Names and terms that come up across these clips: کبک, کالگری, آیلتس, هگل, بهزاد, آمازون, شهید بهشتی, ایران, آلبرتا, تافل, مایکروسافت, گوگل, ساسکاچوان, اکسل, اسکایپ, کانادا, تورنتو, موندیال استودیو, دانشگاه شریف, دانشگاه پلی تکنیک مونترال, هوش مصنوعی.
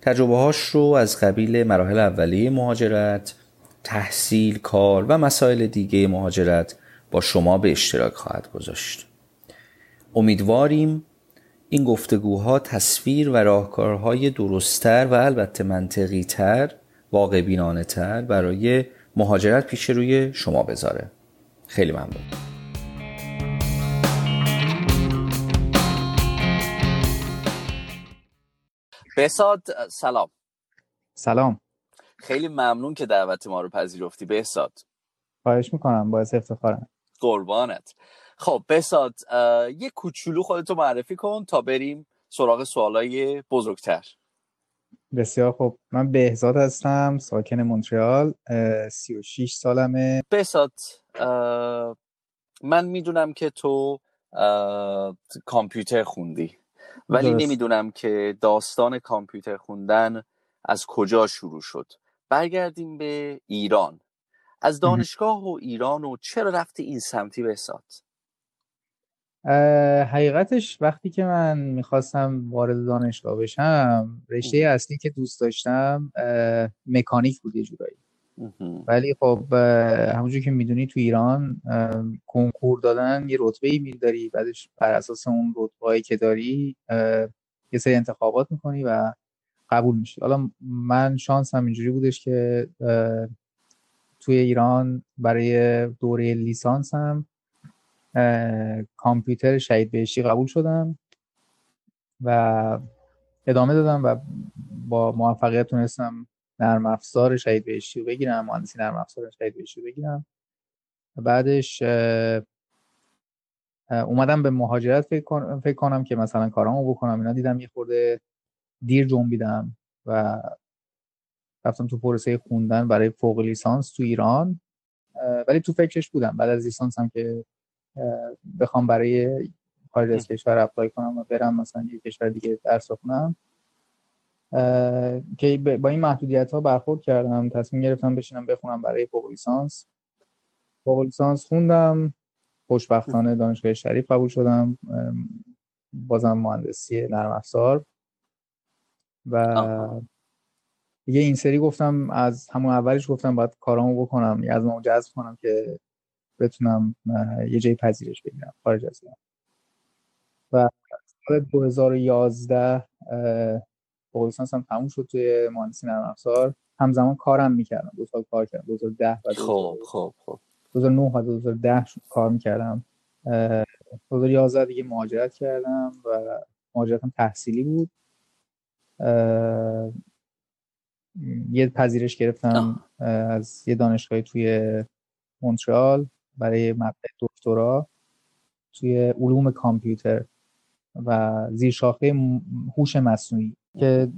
تجربه‌هاش رو از قبیل مراحل اولیه مهاجرت، تحصیل، کار و مسائل دیگه مهاجرت با شما به اشتراک خواهد گذاشت. امیدواریم این گفتگوها تصویر و راهکارهای درست‌تر و البته منطقی‌تر، واقع‌بینانه‌تر برای مهاجرت پیش روی شما بذاره. خیلی ممنون. بهزاد سلام. سلام، خیلی ممنون که دعوت ما رو پذیرفتی بهزاد. خواهش میکنم، باعث افتخارم. قربانت. خب بهزاد، یه کوچولو خودتو معرفی کن تا بریم سراغ سوالای بزرگتر. بسیار خوب، من بهزاد هستم، ساکن مونترال، 36 سالمه. بهزاد، من میدونم که تو کامپیوتر خوندی، ولی درست. نمیدونم که داستان کامپیوتر خوندن از کجا شروع شد. برگردیم به ایران، از دانشگاه و ایران، و چرا رفتی این سمتی بهزاد؟ حقیقتش وقتی که من میخواستم وارد دانشگاه بشم، رشته اصلی که دوست داشتم مکانیک بود یه جورایی، ولی خب همونجور که میدونی تو ایران کنکور دادن یه رتبه‌ای میداری، بعدش بر اساس اون رتبه‌ای که داری یه سری انتخابات میکنی و قبول میشی. حالا من شانسم اینجوری بودش که توی ایران برای دوره لیسانسم کامپیوتر شهید بهشتی قبول شدم و ادامه دادم و با موفقیت تونستم نرم افزار شهید بهشتی رو بگیرم، مهندسی نرم افزار شهید بهشتی رو بگیرم. بعدش اومدم به مهاجرت فکر کنم که مثلا کارامو بکنم اینا، دیدم یه خورده دیر جنبیدم و رفتم تو پروسه خوندن برای فوق لیسانس تو ایران، ولی تو فکرش بودم بعد از لیسانس هم که بخوام برای خارج از کشور اپلای کنم و برم مثلا یه کشور دیگه درس بخونم، که با این محدودیت ها برخورد کردم. تصمیم گرفتم بشینم بخونم برای فوق لیسانس. فوق لیسانس خوندم، خوشبختانه دانشگاه شریف قبول شدم، بازم مهندسی نرم افزار. و دیگه این سری گفتم، از همون اولش گفتم باید کارامو بکنم، یه از ما جذب کنم که بتونم یه جای پذیرش بگیرم خارج از ایران. و سال 2011 فوق لیسانس هم تموم شد توی مهندسی نرم افزار. همزمان کارم میکردم، 2 سال کار کردم، 2010 و 2009 و 2010 کار میکردم. 2011 دیگه مهاجرت کردم و مهاجرتم تحصیلی بود. یه پذیرش گرفتم از یه دانشگاهی توی مونترال برای مقطع دکترا توی علوم کامپیوتر و زیر شاخه هوش مصنوعی، که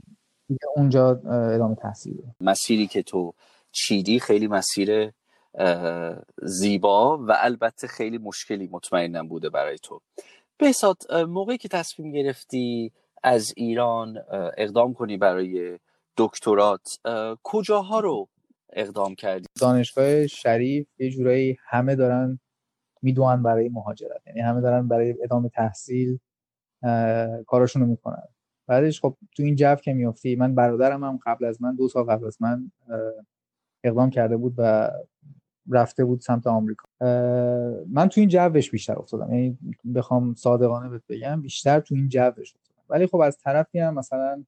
اونجا ادامه تحصیل دادم. مسیری که تو چیدی خیلی مسیر زیبا و البته خیلی مشکلی مطمئنم بوده برای تو. بهزاد، موقعی که تصمیم گرفتی از ایران اقدام کنی برای دکترات، کجاها رو اقدام کردی؟ دانشگاه شریف یه جورایی همه دارن میدونن برای مهاجرت، یعنی همه دارن برای ادامه تحصیل کاراشون رو میکنن. بعدش خب تو این جو که میافتی، من برادرم هم قبل از من 2 سال قبل از من اقدام کرده بود و رفته بود سمت آمریکا. من تو این جوش بیشتر افتادم، یعنی بخوام صادقانه بهت بگم بیشتر تو این جوش افتادم. ولی خب از طرفی هم مثلا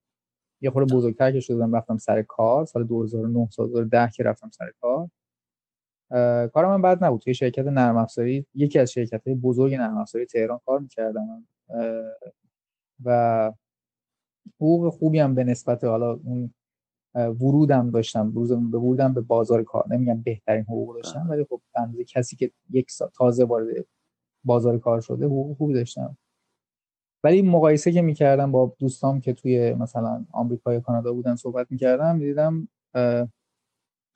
یه خورده بزرگتر که شدم رفتم سر کار، سال 2009 تا 2010 که رفتم سر کار، کارم هم بد نبود. توی شرکت نرم افزاری، یکی از شرکت‌های بزرگ نرم افزاری تهران کار می‌کردم و حقوق خوبی هم به نسبت حالا اون ورودم داشتم، ورودم به بازار کار، نمیگم بهترین حقوق داشتم ولی خب اندازه کسی که یک سال تازه وارد بازار کار شده حقوق خوبی داشتم. ولی مقایسه که میکردم با دوستام که توی مثلا آمریکا یا کانادا بودن صحبت میکردم، میدیدم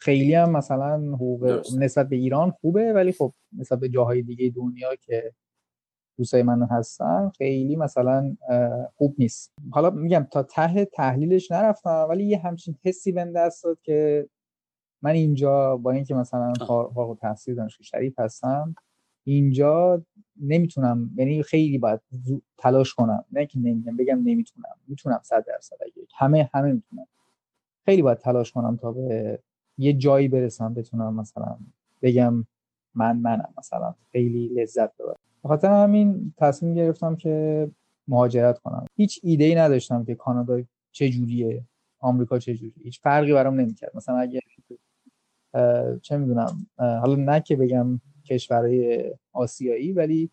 خیلی هم مثلا حقوق نسبت به ایران خوبه، ولی خب نسبت به جاهای دیگه دنیا که دوستای من هستن خیلی مثلا خوب نیست. حالا میگم تا ته تحلیلش نرفتم، ولی یه همچین حسی بهم دست داد که من اینجا با اینکه مثلا فارغ التحصیل دانشگاه شریف هستم اینجا نمیتونم، یعنی خیلی باید تلاش کنم، نه که نمیگم بگم نمیتونم، میتونم 100% اگه همه میتونم، خیلی باید تلاش کنم تا به یه جایی برسم بتونم مثلا بگم منم مثلا خیلی لذت ببرم. بخاطر همین تصمیم گرفتم که مهاجرت کنم. هیچ ایده‌ای نداشتم که کانادا چجوریه، آمریکا چجوریه، هیچ فرقی برام نمی‌کرد. مثلا اگه چه میدونم، حالا نه که بگم کشورهای آسیایی، ولی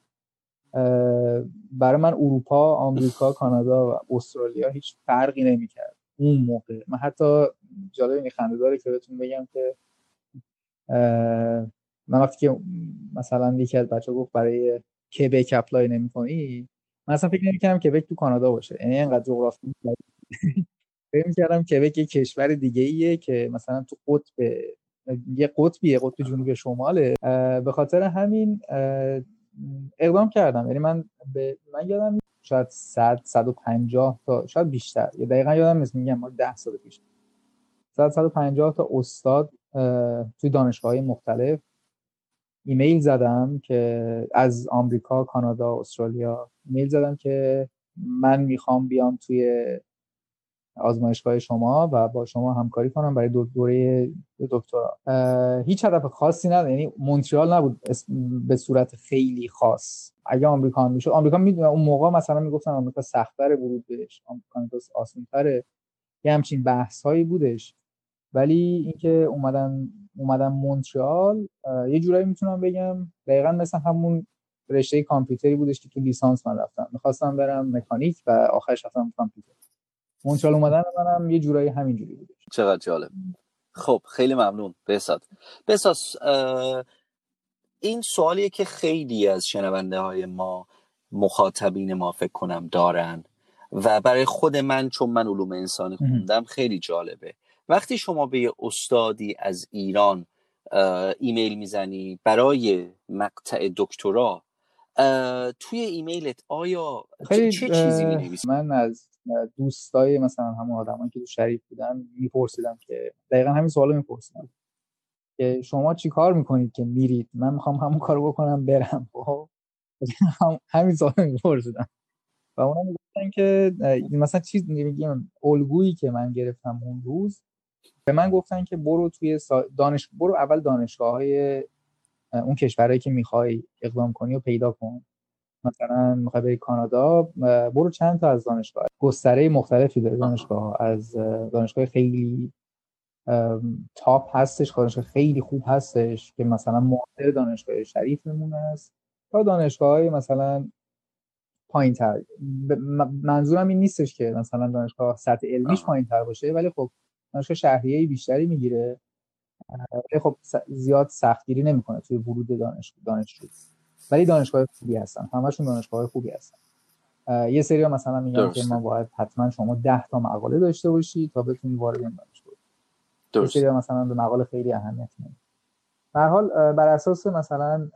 برای من اروپا، آمریکا، کانادا و استرالیا هیچ فرقی نمی‌کرد اون موقع. من حتی جالب خنده‌داره که بهتون بگم که من وقتی که مثلا یکی از بچه‌ها گفت برای کبک اپلای نمی‌کنی، من اصلا فکر نمی‌کردم کبک تو کانادا باشه، یعنی اینقدر جغرافی فکر می‌کردم کبک یه کشور دیگه‌ایه که مثلا تو قطب جنوب شماله. به خاطر همین اقدام کردم، یعنی من یادم شاید 150 تا، شاید بیشتر، یا دقیقاً یادم نیست، میگم ما 10 سال پیش 150 تا استاد تو دانشگاه‌های مختلف ایمیل زدم که از آمریکا، کانادا، استرالیا، ایمیل زدم که من میخوام بیام توی آزمایشگاه شما و با شما همکاری کنم برای دوره دکترا. هیچ هدف خاصی نداشت، یعنی مونترال نبود به صورت خیلی خاص. اگه آمریکا هم میشد، آمریکا میدونم اون موقع مثلا میگفتن آمریکا سخت‌تره ورود بهش، کانادا آسان‌تره، یه همچین بحث‌هایی بودش. ولی اینکه اومدن مونترال، یه جورایی میتونم بگم دقیقاً مثل همون رشته کامپیوتری بودش که تو لیسانس من رفتم، می‌خواستم برم مکانیک و آخرش رفتم کامپیوتر. مونترال اومدن منم یه جورایی همینجوری بودش. چقدر جالب. خب خیلی ممنون بساط. این سوالیه که خیلی از شنونده‌های ما، مخاطبین ما فکر کنم دارن و برای خود من، چون من علوم انسانی خوندم، خیلی جالبه. وقتی شما به یه استادی از ایران ایمیل میزنی برای مقطع دکترا، توی ایمیلت آیا چه چیزی می‌نویسی؟ من از دوستای مثلا همون آدمایی که تو شریف بودن میپرسیدم که دقیقاً همین سوالو میپرسیدم که شما چی کار میکنید که میرید؟ من میخوام همون کارو بکنم برم. همین سوالو میپرسیدم و اونا میگفتن که مثلا چیز میگم، الگویی که من گرفتم اون روز، به من گفتن که برو توی برو اول دانشگاه‌های اون کشورایی که میخوای اقدام کنی و پیدا کن. مثلا میخوای بری کانادا، برو چند تا از دانشگاه، گستره مختلفی داره دانشگاه، از دانشگاه خیلی تاپ هستش، دانشگاه خیلی خوب هستش که مثلا معادل دانشگاه شریف میمونه است، تا دانشگاه‌های مثلا پایین‌تر. منظورم این نیستش که مثلا دانشگاه سطح علمیش پایین‌تر باشه، ولی خب دانشگاه شهریه‌ای بیشتری میگیره، ولی خب زیاد سختگیری نمیکنه توی ورود دانشجو. ولی دانشگاه خوبی هستن، همشون دانشگاه خوبی هستن. یه سری ها مثلا میگن که ما باید حتما شما 10 تا مقاله داشته باشی تا بتونی وارد این دانشگاه بشی. یه سری ها مثلا به مقاله خیلی اهمیت میدن. به هر حال بر اساس مثلا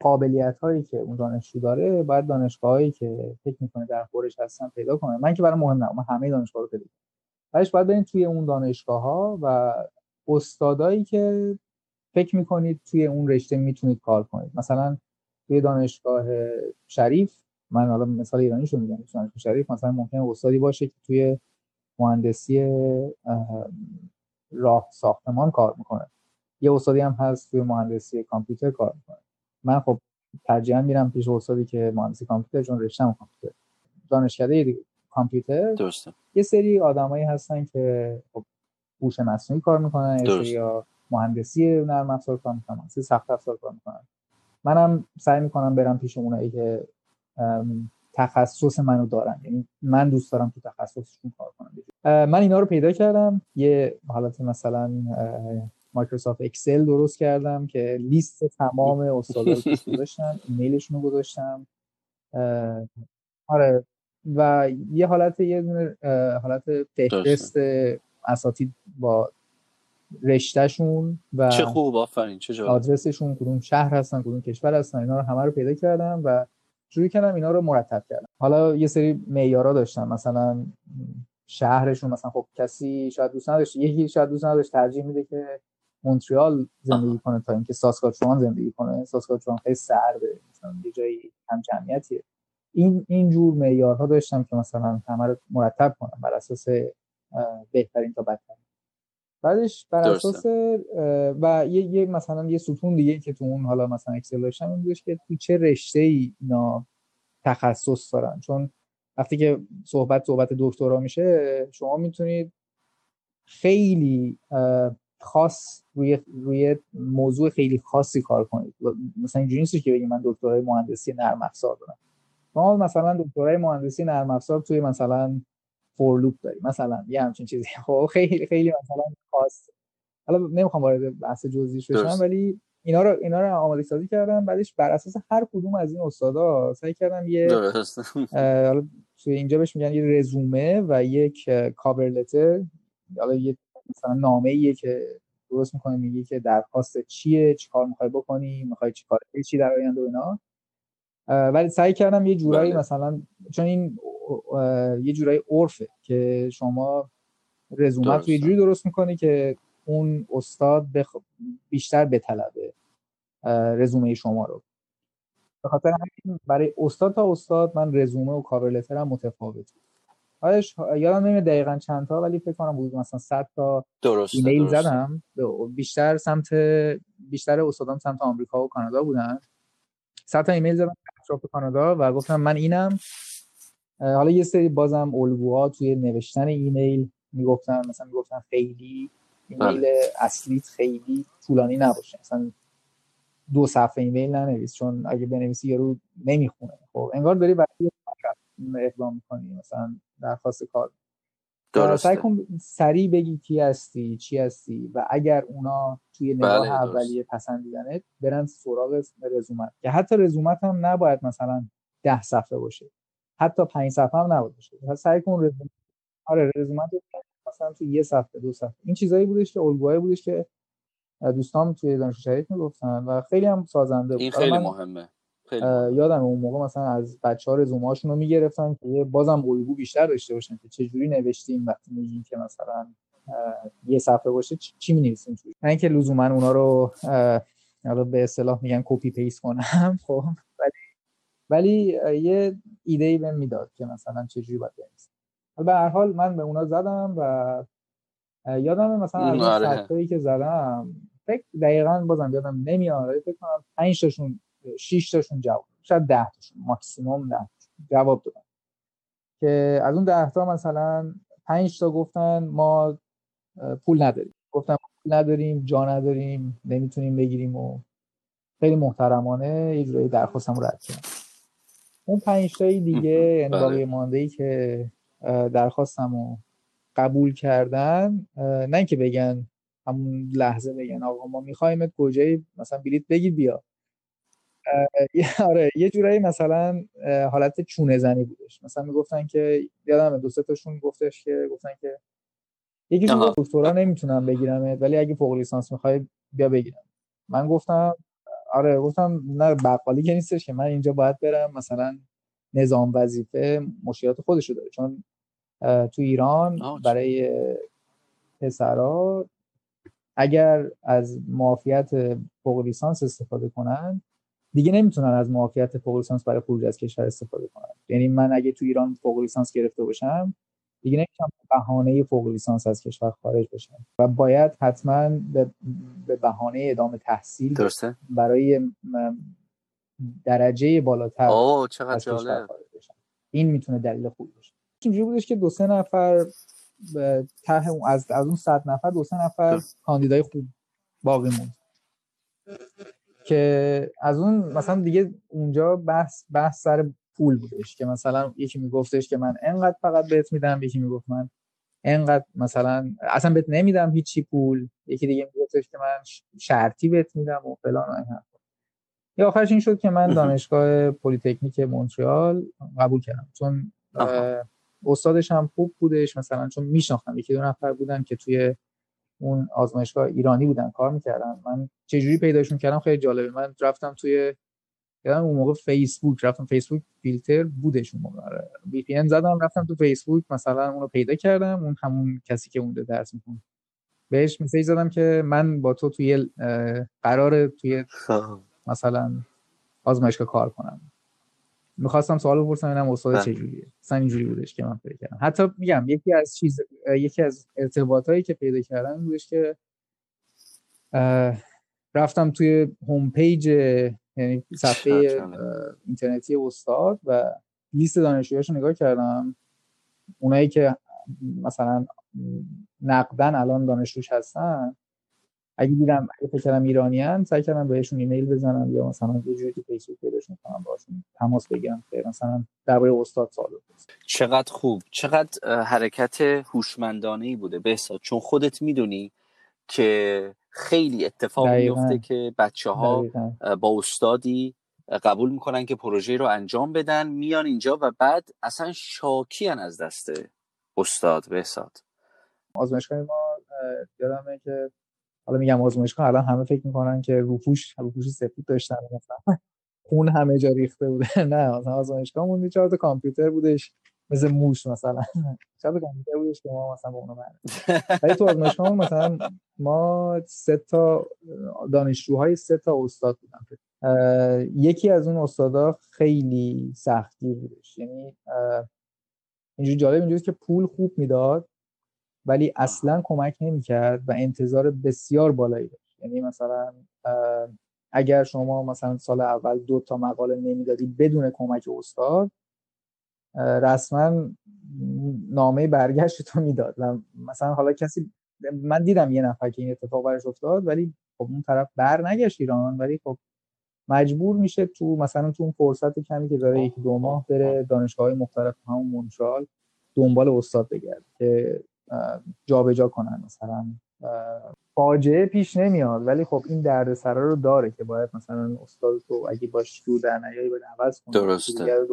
قابلیت هایی که اون دانشجو داره، باید دانشگاهایی که فکر میکنه در خورش هستن پیدا کنه. من که برام مهم نه، من همه دانشگاه رو پیدا کنم. بعدش باید بریم توی اون دانشگاه‌ها و استادایی که فکر میکنید توی اون رشته میتونید کار کنید. مثلا توی دانشگاه شریف، من حالا مثال ایرانیشو میگم، دانشگاه شریف مثلا ممکنه استادی باشه که توی مهندسی راه ساختمان کار میکنه، یه استادی هم هست توی مهندسی کامپیوتر کار میکنه. من خب ترجیحاً میرم پیش استادی که مهندسی کامپیوتر، چون رشته‌م کامپیوتر، دانشکده کامپیوتر. درسته. یه سری آدمایی هستن که خب هوش مصنوعی کار میکنن، یا مهندسی نرم افزار کار میکنن، مهندسی سخت افزار کار میکنن. منم سعی میکنم برم پیش اونایی که تخصص منو دارن، یعنی من دوست دارم تو تخصصشون کار کنم. من اینا رو پیدا کردم، یه حالت مثلا مایکروسافت اکسل درست کردم که لیست تمام استادا رو گذاشتم، ایمیلشون رو گذاشتم، آره، و یه حالت فهرست اساتید با رشتهشون و چه خوب آفرین چه جالب آدرسشون کدوم شهر هستن کدوم کشور هستن اینا رو همه رو پیدا کردم و شروع کردم اینا رو مرتب کردم. حالا یه سری معیارا داشتم، مثلا شهرشون، مثلا خب کسی شاید دوست نداشت، یکی شاید دوست نداشت ترجیح میده که مونترال زندگی کنه تا اینکه ساسکاچوان زندگی کنه، ساسکاچوان خیلی سرده، مثلا یه جایی کم جمعیتیه. این جور معیارها داشتم که مثلا همه رو مرتب کنم بر اساس بهترین تا بدترین. بعدش بر اساس و یه مثلا یه ستون دیگه که تو اون حالا مثلا اکسل داشتم این بودش که تو چه رشته‌ای اینا تخصص دارن، چون وقتی که صحبت دکترا میشه شما میتونید خیلی خاص روی موضوع خیلی خاصی کار کنید. مثلا اینجوری نیست که بگید من دکترای مهندسی نرم افزار دارم. ما مثلا دکترای مهندسی نرم افزار توی مثلا فور لوپ داریم، مثلا یه همچین چیزی، خب خیلی خیلی مثلا خاص. حالا نمیخوام وارد بحث جزئیش بشم، ولی اینا رو آماده سازی کردم. بعدش بر اساس هر کدوم از این استادا سعی کردم یه حالا توی اینجا بهش میگن یه رزومه و یک کاور لتر، حالا یه مثلا نامه‌ایه که درست می‌کنی میگی که درخواست چیه، چیکار می‌خوای بکنی، می‌خوای چیکار کنی، چی در آینده و اینا. ولی سعی کردم یه جورایی مثلا چون این یه جورایی عرفه که شما رزومه رو یه جوری درست می‌کنی که اون استاد بیشتر بطلبه رزومه شما رو. به خاطر همین برای استاد تا استاد من رزومه و کاور لترم متفاوته. آرش یادم نمیاد دقیقاً چند تا، ولی فکر کنم بود مثلا 100 تا ایمیل زدم. بیشتر استادام سمت آمریکا و کانادا بودن. 100 تا ایمیل زدم اطراف کانادا و گفتم من اینم. حالا یه سری بازم الگوها توی نوشتن ایمیل میگفتن، مثلا میگفتن خیلی ایمیل اصلیت خیلی طولانی نباشه، مثلا 2 صفحه ایمیل ننویس، چون اگه بنویسی یارو نمیخونه، خب انگار داری برای اقدام میکنی، مثلا درخواست کار. سعی کن سریع بگی کی هستی چی هستی و اگر اونا توی نگاه اولیه پسندیدنت برن سراغ رزومت، که حتی رزومت هم نباید مثلا 10 صفحه باشه، حتی 5 صفحه هم نباید باشه. سعی کن رزومت مثلا توی 1 صفحه 2 صفحه. این چیزایی بودش که الگوهایی بودش که دوستام توی دانشگاه شریف میگفتن و خیلی هم سازنده بود. این خیلی مهمه. یادم اون موقع مثلا از بچه‌ها رزومه‌هاشون رو می‌گرفتن که بازم الگو بیشتر داشته باشن که چه جوری نوشتیم، وقتی میگیم که مثلا 1 صفحه باشه چی می‌نویسیم، نه اینکه لزوما اونا رو حالا به اصطلاح میگن کپی پیست کنم، خب ولی یه ایده‌ای بهم میداد که مثلا چه جوری باید بنویسیم. به هر حال من به اونا زدم و یادم مثلا از صفحه‌ای که زدم فکر دقیقاً بازم یادم نمیاد، فکر کنم 5 تاشون 6 تاشون جواب، شاید 10 تاشون ماکسیمم 10 تاشون جواب دادن، که از اون 10 تا مثلا 5 تا گفتن ما پول نداریم، گفتن پول نداریم، جا نداریم، نمیتونیم بگیریم و خیلی محترمانه یه جوری درخواستم رد کردن. اون 5 تای دیگه باقی مانده‌ای که درخواستمو قبول کردن، نه اینکه بگن همون لحظه بگن آقا ما می‌خوایمت کجایی مثلا بلیط بگیر بیا، آره یه جورایی مثلا حالت چونه زنی بودش. مثلا میگفتن که یادم دو سه تاشون گفتش که گفتن که یکیشون گفت دکترا نمیتونم بگیرمت ولی اگه فوق لیسانس میخوای بیا بگیرم. من گفتم آره، گفتم نه بقالی که نیستش که من اینجا باید برم مثلا نظام وظیفه مشکلات خودشو داره، چون تو ایران برای پسرا اگر از معافیت فوق لیسانس استفاده کنن دیگه نمیتونن از معافیت فوق لیسانس برای خروج از کشور استفاده کنن. یعنی من اگه تو ایران فوق لیسانس گرفته باشم دیگه نمیتونم بهانه فوق لیسانس از کشور خارج بشم و باید حتما به بهانه ادامه تحصیل برای درجه بالاتر از کشور خارج بشم. این میتونه دلیل خوبی باشه. اینجوری بودش که 2-3 نفر ته اون از اون 100 نفر 2-3 نفر کاندیدای خوب باقی موند، که از اون مثلا دیگه اونجا بحث سر پول بودش که مثلا یکی میگفتش که من انقدر فقط بهت میدم، یکی میگفت من انقدر مثلا اصلا بهت نمیدم هیچی پول، یکی دیگه میگفتش که من شرطی بهت میدم و فلان و اینا. یا آخرش این شد که من دانشگاه پلی تکنیک مونترال قبول کردم، چون استادش هم خوب بودش، مثلا چون میشناختم یکی دو نفر بودن که توی اون آزمایشگاه ایرانی بودن کار میکردن. من چجوری پیداشون کردم خیلی جالبه. من رفتم توی یادم اون موقع فیسبوک رفتم، فیسبوک فیلتر بودش اون موقع، وی پی ان زدم رفتم تو فیسبوک مثلا اونو پیدا کردم، اون همون کسی که اونجا درس می‌خوند بهش مسیج زدم که من با تو توی قراره توی مثلا آزمایشگاه کار کنم، می‌خواستم سوال بپرسم اینم استاد چجوریه. مثلا اینجوری بودش که من پیدا کردم. حتی میگم یکی از ارتباطاتی که پیدا کردم بودش که رفتم توی هوم پیج، یعنی صفحه اینترنتی استاد و لیست دانشجویاشو نگاه کردم، اونایی که مثلا نقدن الان دانشجوش هستن اگه دیدم اگه فکرم ایرانی ان سعی کردم بهشون ایمیل بزنم یا مثلا یه جوری تو فیسبوک پیداشون کنم، باهاشون تماس بگیرم مثلا درباره استاد سوال بپرسم. چقدر خوب، چقدر حرکت هوشمندانه‌ای بوده بهسا، چون خودت میدونی که خیلی اتفاق میفته که بچه‌ها با استادی قبول میکنن که پروژه رو انجام بدن، میان اینجا و بعد اصلا شاکیان از دست استاد. بهساد آزمایشگاه ما یادمه که حالا میگم آزمایشگاه، الان همه فکر میکنن که روپوش سفید داشتن مثلا خون همه جا ریخته بوده. نه، آزمایشگاهمون 4 تا کامپیوتر بودش مثل موش، مثلا چرا کامپیوتر بودش که ما مثلا به اونو معنی ولی تو آزمایشگاهمون مثلا ما 3 تا دانشجوهای 3 تا استاد بودن. یکی از اون استادا خیلی سختی بودش، یعنی اینجوری جالب اینجوریه که پول خوب میداد ولی اصلا کمک نمی‌کرد و انتظار بسیار بالایی داشت. یعنی مثلا اگر شما مثلا سال اول 2 تا مقاله نمیدادی بدون کمک استاد، رسما نامه برگشت تو میداد. مثلا حالا کسی، من دیدم یه نفر که این اتفاق براش افتاد ولی خب اون طرف بر نگشت ایران، ولی خب مجبور میشه تو مثلا تو اون فرصت کمی که داره 1-2 ماه بره دانشگاه‌های مختلف همون مونترال دنبال استاد بگرد که جابجا کنن. مثلا فاجعه پیش نمیاد ولی خب این دردسرا رو داره که باید مثلا استاد تو اگه باش جور در نیایی باید عوض کنه.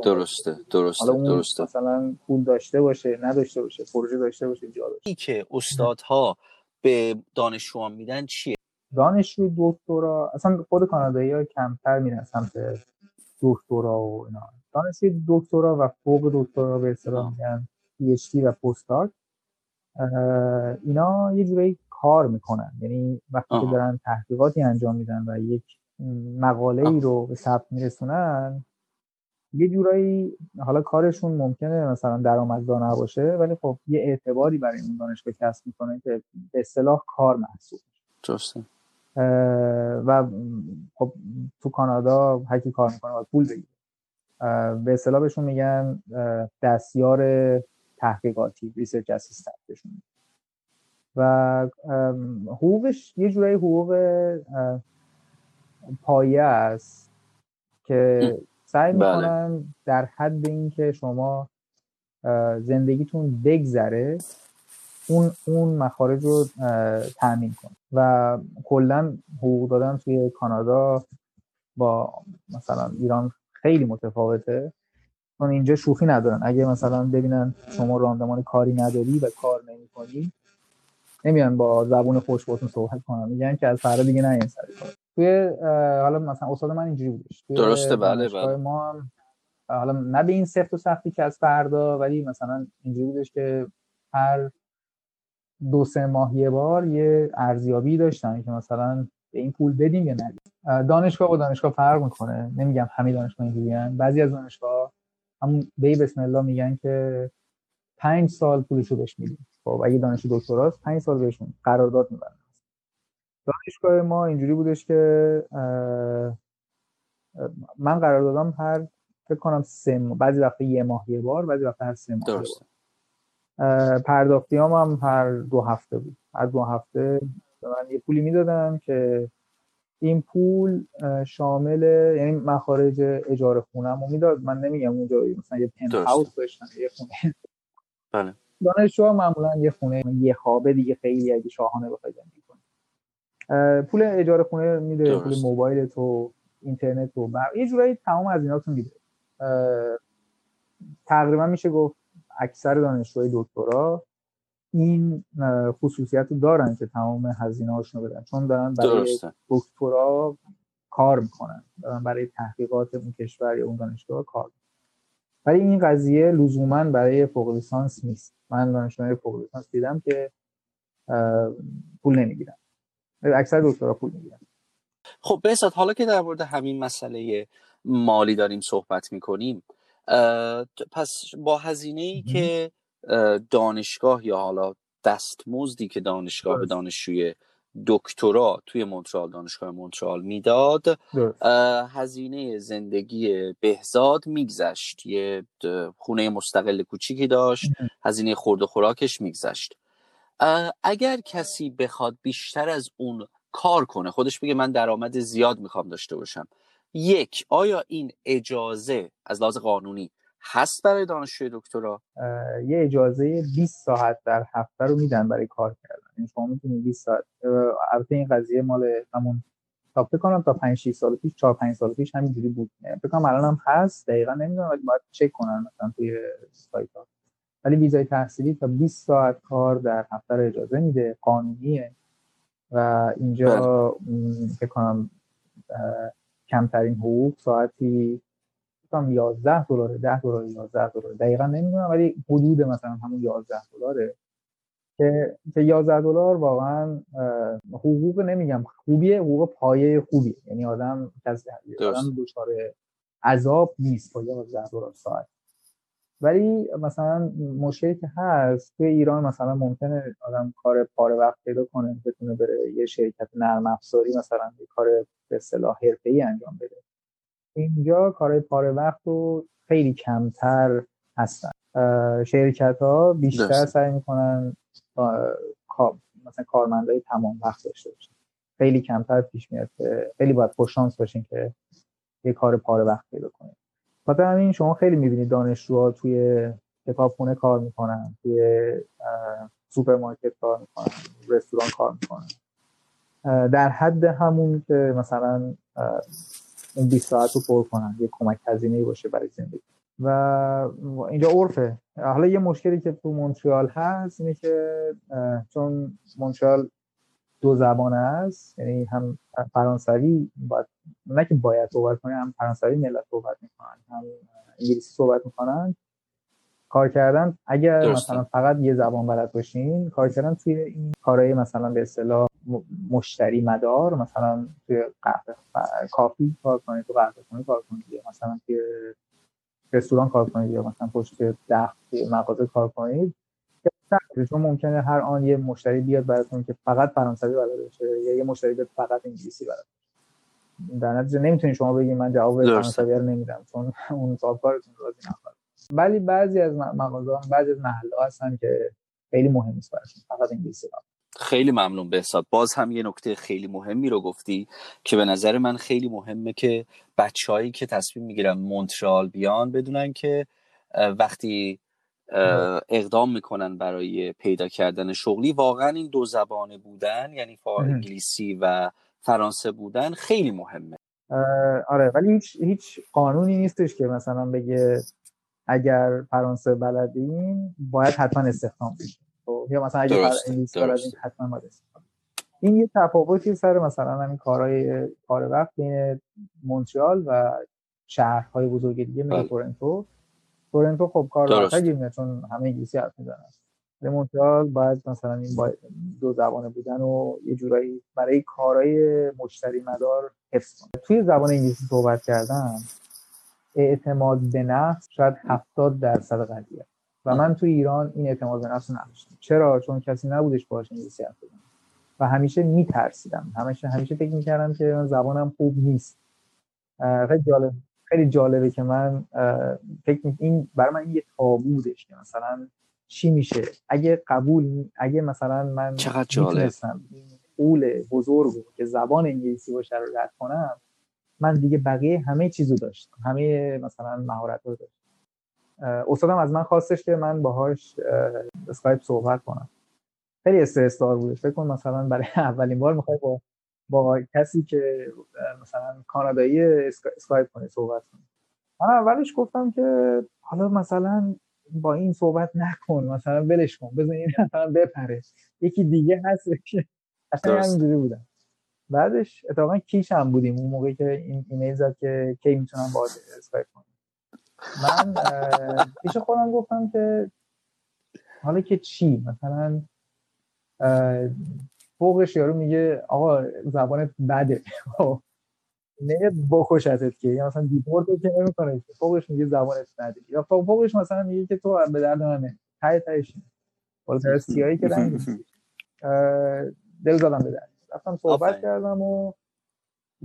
درسته. مثلا پول داشته باشه، نداشته باشه، پروژه داشته باشه، جا باشه. این که استادها به دانشجوها میدن چیه؟ دانشجو دکترا اصلا خود کانادایی‌ها کمتر میرن سمت دکترا و اینا. دانشجو دکترا و فوق دکترا به اصطلاح میگن پی اچ دی و پست داک. اینا یه جورایی کار میکنن، یعنی وقتی که دارن تحقیقاتی انجام میدن و یک مقاله‌ای رو به ثبت میرسونن، یه جورایی حالا کارشون ممکنه مثلا درآمدزا نباشه ولی خب یه اعتباری برای اون دانشگاه کسب میکنه که به اصطلاح کار محسوب میشه. و خب تو کانادا هر کی کار میکنه باید پول بگیره، به اصطلاح بهشون میگن دستیار تحقیقاتی، ریسرچ اسیستنت بشون، و حقوقش یه جورایی حقوق پایه است که سعی میکنن در حد این که شما زندگیتون بگذره اون مخارج رو تأمین کن. و کلا حقوق دادن توی کانادا با مثلا ایران خیلی متفاوته، چون اینجا شوخی ندارن. اگه مثلا ببینن شما راندمان کاری نداری و کار نمی‌کنی، نمیان با زبون خوش باهاتون صحبت کنن، میگن که از فردا دیگه نیاین سر کار. توی حالا مثلا استاد من اینجوری بودش. درسته، بله. ما هم حالا نه به این سفت و سختی که از فردا، ولی مثلا اینجوری بودش که هر 2-3 ماه یه بار یه ارزیابی داشتن که مثلا به این پول بدیم یا ندیم. دانشگاه با دانشگاه فرق می‌کنه. نمیگم همه دانشگاه اینجوریان. بعضی از دانشگاه‌ها همون به بسم الله میگن که 5 سال پولشو بهش میدیم. خب اگه دانشجو دکتراست 5 سال بهشون قرارداد میبرن. دانشگاه ما اینجوری بودش که من قراردادم هر فکر کنم 3 ماه، بعضی وقتا 1 ماه یه بار، بعضی وقتا هر 3 ماه. درسته. پرداختیام هم هر 2 هفته بود. هر 2 هفته من یه پولی میدادم که این پول شامل یعنی مخارج اجاره خونه‌مو میداد. من نمیگم اونجا مثلا یه پنت هاوس داشتن، یه خونه. بله. دانشجوها معمولا یه خونه یه خوابه دیگه، خیلی اگه شاهانه بخوای زندگی کنی. پول اجاره خونه میده، پول موبایل تو، اینترنت تو، یه جورایی تمام از ایناتون میده. تقریبا میشه گفت اکثر دانشجوهای دکترا این خصوصیت رو دارن که تمام هزینه هاشون رو بدن، چون دارن برای دکترا کار میکنن، دارن برای تحقیقات اون کشور یا اون دانشگاه کار میکنن. ولی این قضیه لزوما برای فوق لیسانس نیست. من دانشجوهای فوق لیسانس دیدم که پول نمیگیرن، اکثر دکترا پول میگیرن. خب بسات، حالا که در مورد همین مسئله مالی داریم صحبت میکنیم، پس با هزینه‌ای که دانشگاه یا حالا دستمزدی که دانشگاه به دانشجوی دکترا توی مونترال، دانشگاه مونترال میداد، هزینه زندگی بهزاد میگذشت، یه خونه مستقل کوچیکی داشت، هزینه خورد و خوراکش میگذشت. اگر کسی بخواد بیشتر از اون کار کنه، خودش بگه من درآمد زیاد میخوام داشته باشم، یک، آیا این اجازه از لحاظ قانونی هست برای دانشجوی دکترا؟ یه اجازه 20 ساعت در هفته رو میدن برای کار کردن. این شما میتونید 20 ساعت. البته این قضیه مال همون تا فکر کنم تا 4-5 سال پیش همینجوری بود. فکر کنم الان هم هست، دقیقاً نمیدونم، ولی باید چک کنن مثلا توی سایت‌ها. ولی ویزای تحصیلی تا 20 ساعت کار در هفته رو اجازه میده، قانونیه. و اینجا فکر کنم کمترین حقوق ساعتی مثلا $11، $10، $11، دقیقاً نمیدونم، ولی حدود مثلا همون $11 که $11 واقعا حقوق، نمیگم خوبیه، حقوق پایه خوبیه، یعنی آدم دچار عذاب نیست با $11 ساعت. ولی مثلا مشکلی که هست توی ایران، مثلا ممکنه آدم کار پاره وقت پیدا کنه، بتونه بره یه شرکت نرم افزاری مثلا یه کار به اصطلاح حرفه‌ای انجام بده. اینجا کارهای پاره وقت رو خیلی کمتر هستن. شرکت‌ها بیشتر سعی می‌کنن مثلا کارمندای تمام وقت داشته باشن. خیلی کمتر پیش میاد که خیلی باید خوششانس باشین که یه کار پاره وقت پیدا کنین. خاطر همین شما خیلی می‌بینید دانشجوها توی کتابخونه کار می‌کنن، توی سوپرمارکت کار می‌کنن، رستوران کار می‌کنن. در حد همون که مثلا اون 20 ساعت رو پر کنن، یه کمک هزینه‌ای باشه برای زندگی. و اینجا عرفه. حالا یه مشکلی که تو مونترال هست اینه که چون مونترال دو زبانه است، یعنی هم فرانسوی باید صحبت کنن، هم فرانسوی ملت صحبت میکنن، هم انگلیسی صحبت میکنن. کار کردن اگر مثلا فقط یه زبان بلد باشین، کار کردن توی این کارهای مثلا به اصطلاح مشتری مدار، مثلا توی قهوه کافی کار کنید، تو قهوه خونه کار کنید، مثلا توی رستوران کار کنید، یا مثلا پشت دخت مغازه کار کنید، چون ممکنه هر آن یه مشتری بیاد براتون که فقط فرانسوی بلد باشه، یا یه مشتری بیاد فقط انگلیسی بلد باشه. در نتیجه نمیتونید شما بگید من جواب فرانسوی رو نمیدم، چون اون صاحب کارتون راضی نخواهد. ولی بعضی از مغازه‌ها، بعضی از محله‌ها هستن که خیلی مهم نیست براتون، فقط انگلیسی بلد. خیلی ممنون بهزاد. باز هم یه نکته خیلی مهمی رو گفتی که به نظر من خیلی مهمه که بچه‌هایی که تصمیم میگیرن مونترال بیان بدونن که وقتی اقدام میکنن برای پیدا کردن شغلی، واقعا این دو زبانه بودن، یعنی انگلیسی و فرانسه بودن، خیلی مهمه. آره، ولی هیچ قانونی نیستش که مثلا بگه اگر فرانسه بلدین باید حتما استخدام بشین، یا مثلا اگه انگلیسی بلدین حتما باید استخدام. این یه تفاوتی سر مثلا همین کار وقت بین مونترال و شهرهای بزرگ دیگه مثل تورنتو خب کار راحت میشه چون همه انگلیسی حرف میزنن. در مونترال باید مثلا این دو زبانه بودن و یه جورایی برای کارهای مشتری مدار حفظ کنن. توی زبان انگلیسی صحبت کردن، اعتماد به نفس شاید 70% قضیه و من توی ایران این اعتماد به نفس نداشتم. چرا؟ چون کسی نبودش باهاش انگلیسی حرف بزنم و همیشه میترسیدم، همیشه فکر میکردم که من زبانم خوب نیست. خیلی جالبه که من این برای من یه تابودش که مثلا چی میشه اگه اگه مثلا من میتونستم این قول بزرگ که زبان انگلیسی باشه رو رد کنم، من دیگه بقیه همه چیزو داشتم، همه مثلا مهارت‌ها رو داشتم. استادم از من خواستش که من باهاش اسکایپ صحبت کنم، خیلی استرس دار بودش. فکر کنم مثلا برای اولین بار میخوای با کسی که مثلا کانادایی اسکایپ کنه صحبت کنه. من اولش گفتم که حالا مثلا با این صحبت نکن، مثلا ولش کن، بزن این مثلا بپره، یکی دیگه هست که اصلا همینجوری بودم. بعدش اتفاقا کیش هم بودیم اون موقعی که این ایمیل زد که کی میتونم باهات اسکایپ کنم. من پیش خودم گفتم که حالا که چی، مثلا فوقش یارو میگه آقا زبانت بده نه بخوشتت، که یا مثلا دیپورتت که نمیکنه، فوقش میگه زبانت بده، یا فوقش مثلا میگه که تو به درد منه، تای تایش بالا سر سیایی که رنگ دل زدم به درد. رفتم صحبت کردم و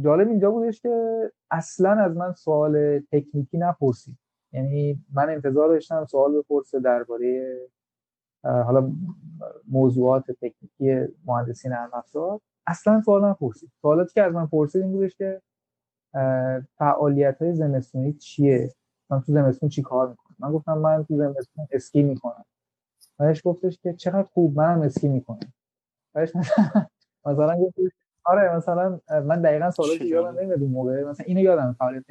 جالب اینجا بودش که اصلا از من سوال تکنیکی نپرسید، یعنی من انتظار داشتم سوال بپرسه درباره حالا موضوعات تکنیکی مهندسی نرم افزار، اصلا سوال نپرسید. سوالاتی که از من پرسید این بودش که فعالیت‌های زمستونی چیه، من تو زمستون چی کار میکنم. من گفتم من تو زمستون اسکی میکنم. بعدش گفتش که چقدر خوب، منم اسکی میکنم. بعدش مثلا گفتش آره مثلا من دقیقاً سوالاتی یادم نمیاد اون موقع، مثلا اینو یادم فعالیت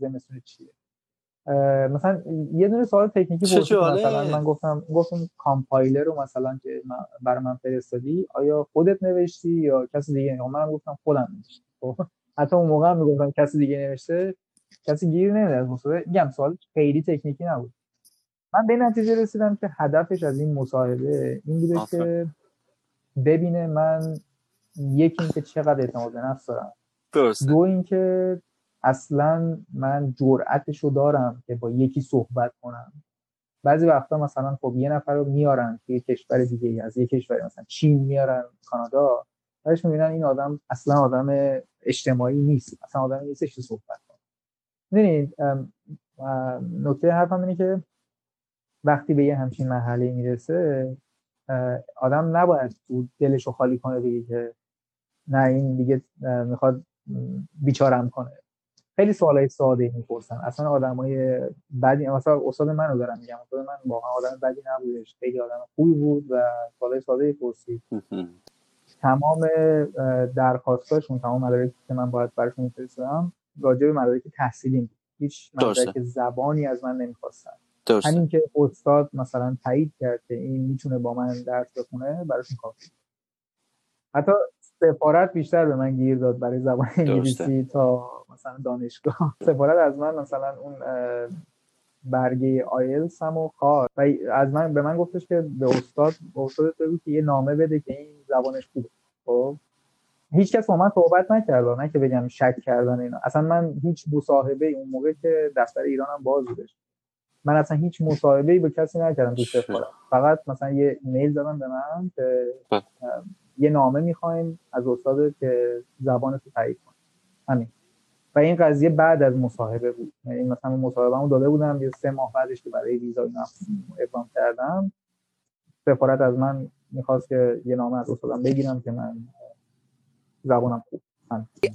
زمستون چیه. مثلا یه دونه سوال تکنیکی بود، مثلا من گفتم کامپایلر رو مثلا که برای من فرستادی آیا خودت نوشتی یا کسی دیگه؟ منم گفتم خودم نوشتم. خب حتی اون موقع هم میگفتم کسی دیگه نوشته، کسی گیر نمیاد. مثلا میگم سوال خیلی تکنیکی نبود. من به نتیجه رسیدم که هدفش از این مصاحبه این بوده که ببینه من یک اینکه چقدر اعتماد به نفس دارم، دو اینکه اصلا من جرأتشو دارم که با یکی صحبت کنم. بعضی وقتا مثلا خب یه نفر رو میارن توی کشور دیگه، از یه کشور مثلا چین میارن کانادا، بعدش میبینن این آدم اصلا آدم اجتماعی نیست، اصلا آدم نیستش که صحبت کنه. ببینید نکته حرفم اینه که وقتی به یه همچین مرحله میرسه آدم نباید دلشو خالی کنه دیگه که نه این دیگه میخواد بیچاره‌ام کنه. خیلی سوالای ساده میپرسن. اصلا آدمای بدی، مثلا استاد منو دارم میگم، استاد من واقعا آدم بدی نبودش، خیلی آدم خوبی بود و سوالای ساده پرسید. تمام درخواستاشون، تمام مدارکی که من باید براشون میفرستادم راجع به مدارک تحصیلی بود. هیچ مدارک زبانی از من نمیخواستن. همین که استاد مثلا تایید کرد که این میتونه با من درس بخونه براشون کافی. حتی سفارت بیشتر به من گیر داد برای زبان انگلیسی تا مثلا دانشگاه. سفارت از من مثلا اون برگه آیلتس هم خواست و از من به من گفتش که به استاد بگو که یه نامه بده که این زبانش خوبه. خب هیچ کس با من صحبت نکرد، نه که بگم شک کردن اینا. اصلا من هیچ مصاحبه اون موقع که دفتر ایرانم باز بودش، من اصلا هیچ مصاحبه‌ای با کسی نکردم تو سفارت. فقط مثلا یه ایمیل دادن به من که یه نامه میخوایم از استاد که زبانش رو تایید کنه، همین. و این قضیه بعد از مصاحبه بود، یعنی مثلا مصاحبه‌مو داده بودم یه 3 ماه بعدش که برای ویزا اینا اقدام کردم، سفارت از من میخواست که یه نامه از استادم بگیرم که من زبانم خوب.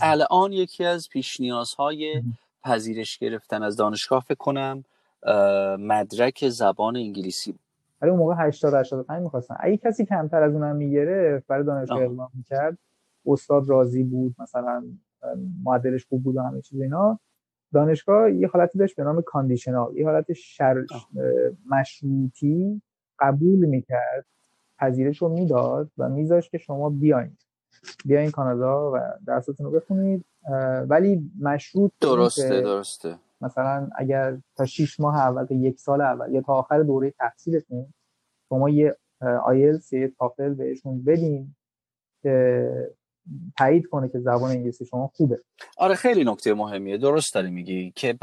الان یکی از پیش نیازهای پذیرش گرفتن از دانشگاه فکر کنم مدرک زبان انگلیسی بود. ولی اون موقع 80-85 می‌خواستن. اگه کسی کمتر از اونم می‌گرفت برای دانشگاه اقدام می‌کرد، استاد راضی بود، مثلا معدلش خوب بود و همه چیز اینا. دانشگاه یه حالتی داشت به نام کاندیشنال، یه حالت مشروطی قبول می‌کرد، پذیرش رو می‌داد و می‌ذاشت که شما بیاین کانادا و درستون رو بخونید، ولی مشروط. درسته. مثلا اگر تا 6 ماه اول تا 1 سال اول یا تا آخر دوره تحصیلتون شما یه آیلتس یا تافل بهشون بدین که تایید کنه که زبان انگلیسی شما خوبه. آره خیلی نکته مهمیه، درست داری میگی که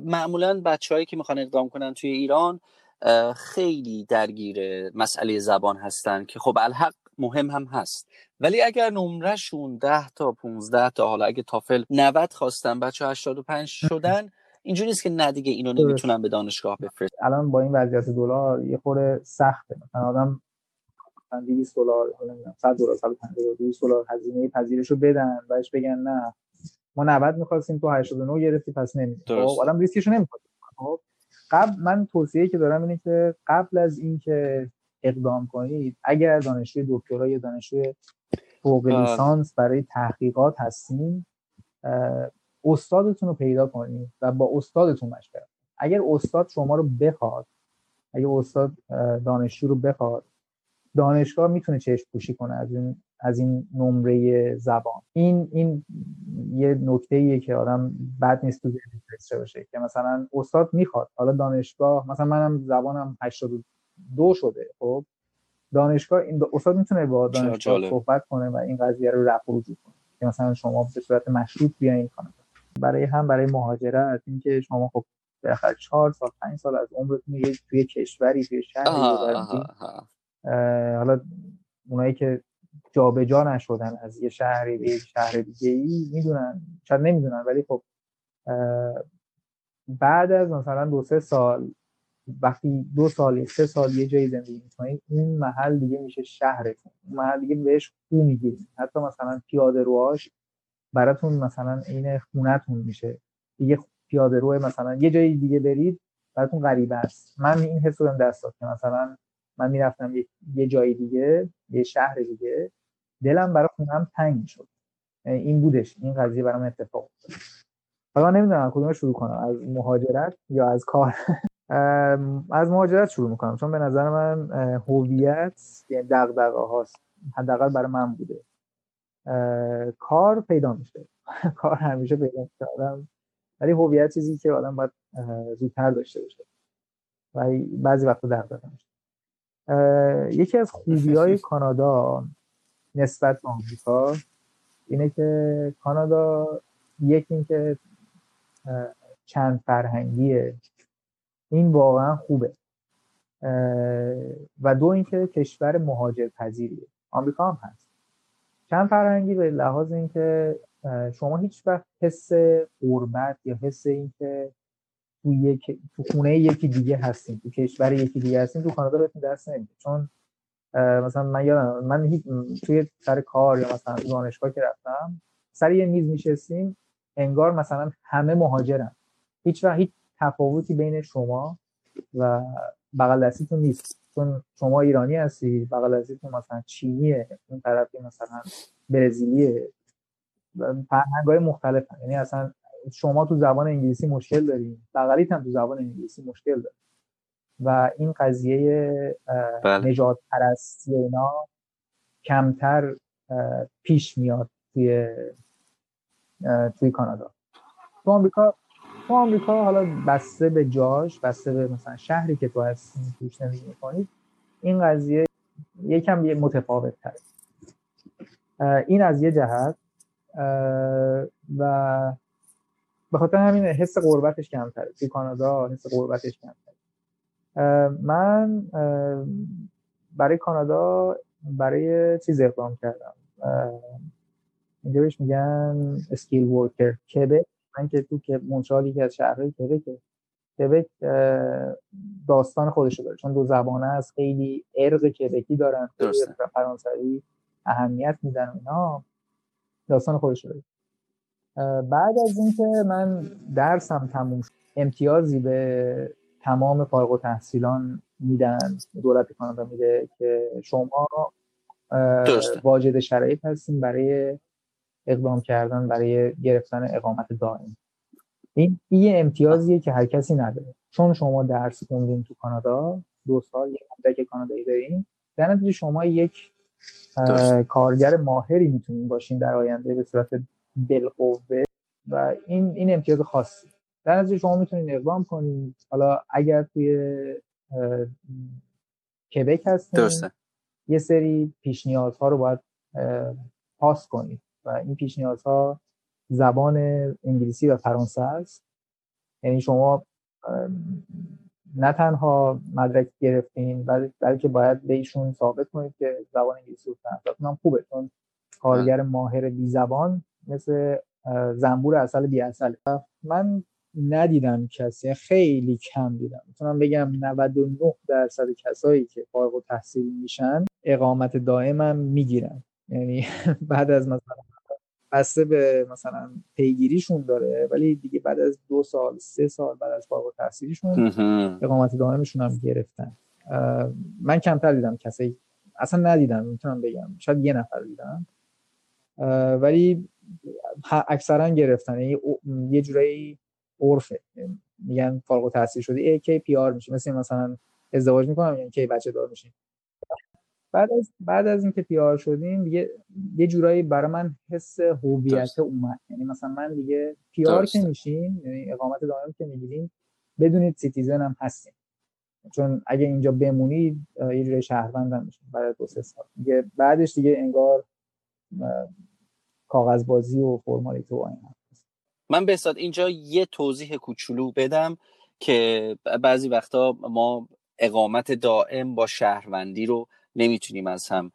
معمولاً بچه‌هایی که میخوان اقدام کنن توی ایران خیلی درگیر مسئله زبان هستن که خب الحق مهم هم هست، ولی اگر نمرهشون 10 تا 15 تا، حالا اگه تافل 90 خواستن بچه 85 شدن، اینجوری نیست که نه دیگه اینو نمیتونن به دانشگاه بفرستن. الان با این وضعیت دلار یه خورده سخته، مثلا آدم $200 حالا نمیدونم $100 $150 $200 هزینه پذیرشو بدن بعدش بگن نه ما 90 می‌خواستیم تو 89 گرفتی پس نمیدیم. خب آدم ریسکشو نمی‌کنه. خب من توصیه‌ای که دارم اینه که قبل از اینکه اقدام کنید، اگر دانشجوی دکترا یا دانشجوی فوق لیسانس برای تحقیقات هستین، استادتون رو پیدا کنید و با استادتون مشورت کنید. اگر استاد شما رو بخواد اگه استاد دانشجو رو بخواد، دانشگاه میتونه چشم پوشی کنه از این نمره زبان. این یه نکته‌ایه که آدم بد نیست تو ذهنش باشه، که مثلا استاد میخواد حالا دانشگاه، مثلا منم زبانم 82 شده، خب دانشگاه این استاد میتونه با دانشجو صحبت کنه و این قضیه رو رفع وجود کنه که مثلا شما به صورت مشروط بیاین کانادا. برای مهاجرت، اینکه شما خب بالاخره 4 سال 5 سال از عمرتون میگیرید توی کشوری، توی شهری بودین. حالا اونایی که جابجا نشدن از یه شهری به یه شهر دیگه‌ای میدونن، شاید نمیدونن، ولی خب بعد از مثلا 2-3 سال، وقتی 2 سال 3 سال یه جایی زندگی می‌کنید، این محل دیگه میشه شهرتون، محل دیگه بهش خو میگید، حتی مثلا پیاده روهاش براتون مثلا عین خونتون میشه دیگه. پیاده رو مثلا یه جایی دیگه برید براتون غریبه است. من این حسو هم دست داد که مثلا من میرفتم یه جای دیگه، یه شهر دیگه، دلم برای خونم تنگ میشد. این بودش، این قضیه برام اتفاق افتاد. حالا نمیدونم کدومو شروع کنم، از مهاجرت یا از کار. از مهاجرت شروع میکنم، چون به نظر من هویت یعنی دغدغه هاست، حداقل برای من بوده. کار پیدا میشه، کار همیشه پیدا میشه آدم، ولی هویت چیزی که آدم باید زودتر داشته باشه و بعضی وقتا دغدغه میشه. یکی از خوبی‌های کانادا نسبت به آمریکا اینه که کانادا اینکه چند فرهنگیه، این واقعا خوبه، و 2 اینکه کشور مهاجرپذیریه. آمریکا هم هست چند فرهنگی به لحاظ اینکه شما هیچ وقت حس غربت یا حس اینکه تو خونه یکی دیگه هستیم، تو کشور یکی دیگه هستیم، تو کانادا بهتون دست نمیده. چون مثلا من یادم، من توی سر کار یا مثلا دانشگاه که رفتم، سر یه میز میشستیم، انگار مثلا همه مهاجرن، هیچ وقت هیچ تفاوتی بین شما و بغل دستیتون نیست، چون شما ایرانی هستی، بغل دستیتون مثلا چینیه، اون طرفی مثلا برزیلیه، فرهنگ‌های مختلف. یعنی اصلا شما تو زبان انگلیسی مشکل داریم، بغلیت هم تو زبان انگلیسی مشکل داره، و این قضیه نجات پرستی اینا کمتر پیش میاد توی کانادا. تو آمریکا حالا بسته به جاش، بسته به مثلا شهری که تو هستی توش زندگی می‌کنی، این قضیه یکم متفاوت تره. این از یه جهت، و به خاطر همین حس غربتش کمتره توی کانادا، حس غربتش کمتره. من برای کانادا برای چیز اقدام کردم، اینجا بهش میگن اسکیل ورکر. کبک، من که تو مونترال یکی از شهرهای کبک داستان خودشو داره، چون 2 زبانه است، خیلی ارق کبکی دارن، فرانسوی اهمیت میدن، اینا داستان خودشو داره. بعد از اینکه من درسم تموم شد، امتیازی به تمام فارغ التحصیلان میدن، دولت کانادا میده که شما واجد شرایط هستین برای اقدام کردن برای گرفتن اقامت دائم. این یه امتیازیه که هر کسی نداره، چون شما درس خوندین تو کانادا 2 سال، یه مدرک کانادایی دارین، در نتیجه شما یک کارگر ماهری میتونین باشین در آینده به صورت بالقوه، و این امتیاز خاصی. در نتیجه شما میتونید اقدام کنید، حالا اگر توی کبک هستین یه سری پیش نیازها رو باید پاس کنید، و این پیش نیازها زبان انگلیسی و فرانسه است. یعنی شما نه تنها مدرک گرفتین، بلکه باید به ایشون ثابت کنید که زبان انگلیسی و فرانسه هم خوبه، چون کارگر ماهر بی زبان مثل زنبور عسل بی عسل. من ندیدم کسی، خیلی کم دیدم، میتونم بگم 99% کسایی که فارغ التحصیل میشن اقامت دائمم میگیرن، یعنی بعد از مثلا بسته به مثلا پیگیریشون داره، ولی دیگه بعد از 2 سال 3 سال بعد از فارغ التحصیلشون اقامت دائمشون هم گرفتن. من کمتر دیدم، کسی اصلا ندیدم، میتونم بگم شاید 1 نفر دیدم، ولی اکثرا گرفتن. یه جورایی عرفه، میگن فارغ التحصیل شدی AKPR میشه، مثل مثلا ازدواج میکنم یعنی کی بچه دار میشیم. بعد از اینکه پیار شدیم دیگه یه جورایی برای من حس هویت اومد. یعنی مثلا من دیگه پیار که میشیم، یعنی اقامت دائم که میگیریم، بدونید سیتیزن هم هستیم، چون اگه اینجا بمونید یه جوری شهروند هم میشید بعد از 2-3 سال دیگه. بعدش دیگه انگار کاغذ بازی و فرمالیته و این هست. من به صد اینجا یه توضیح کوچولو بدم که بعضی وقتا ما اقامت دائم با شهروندی رو نمیتونیم از هم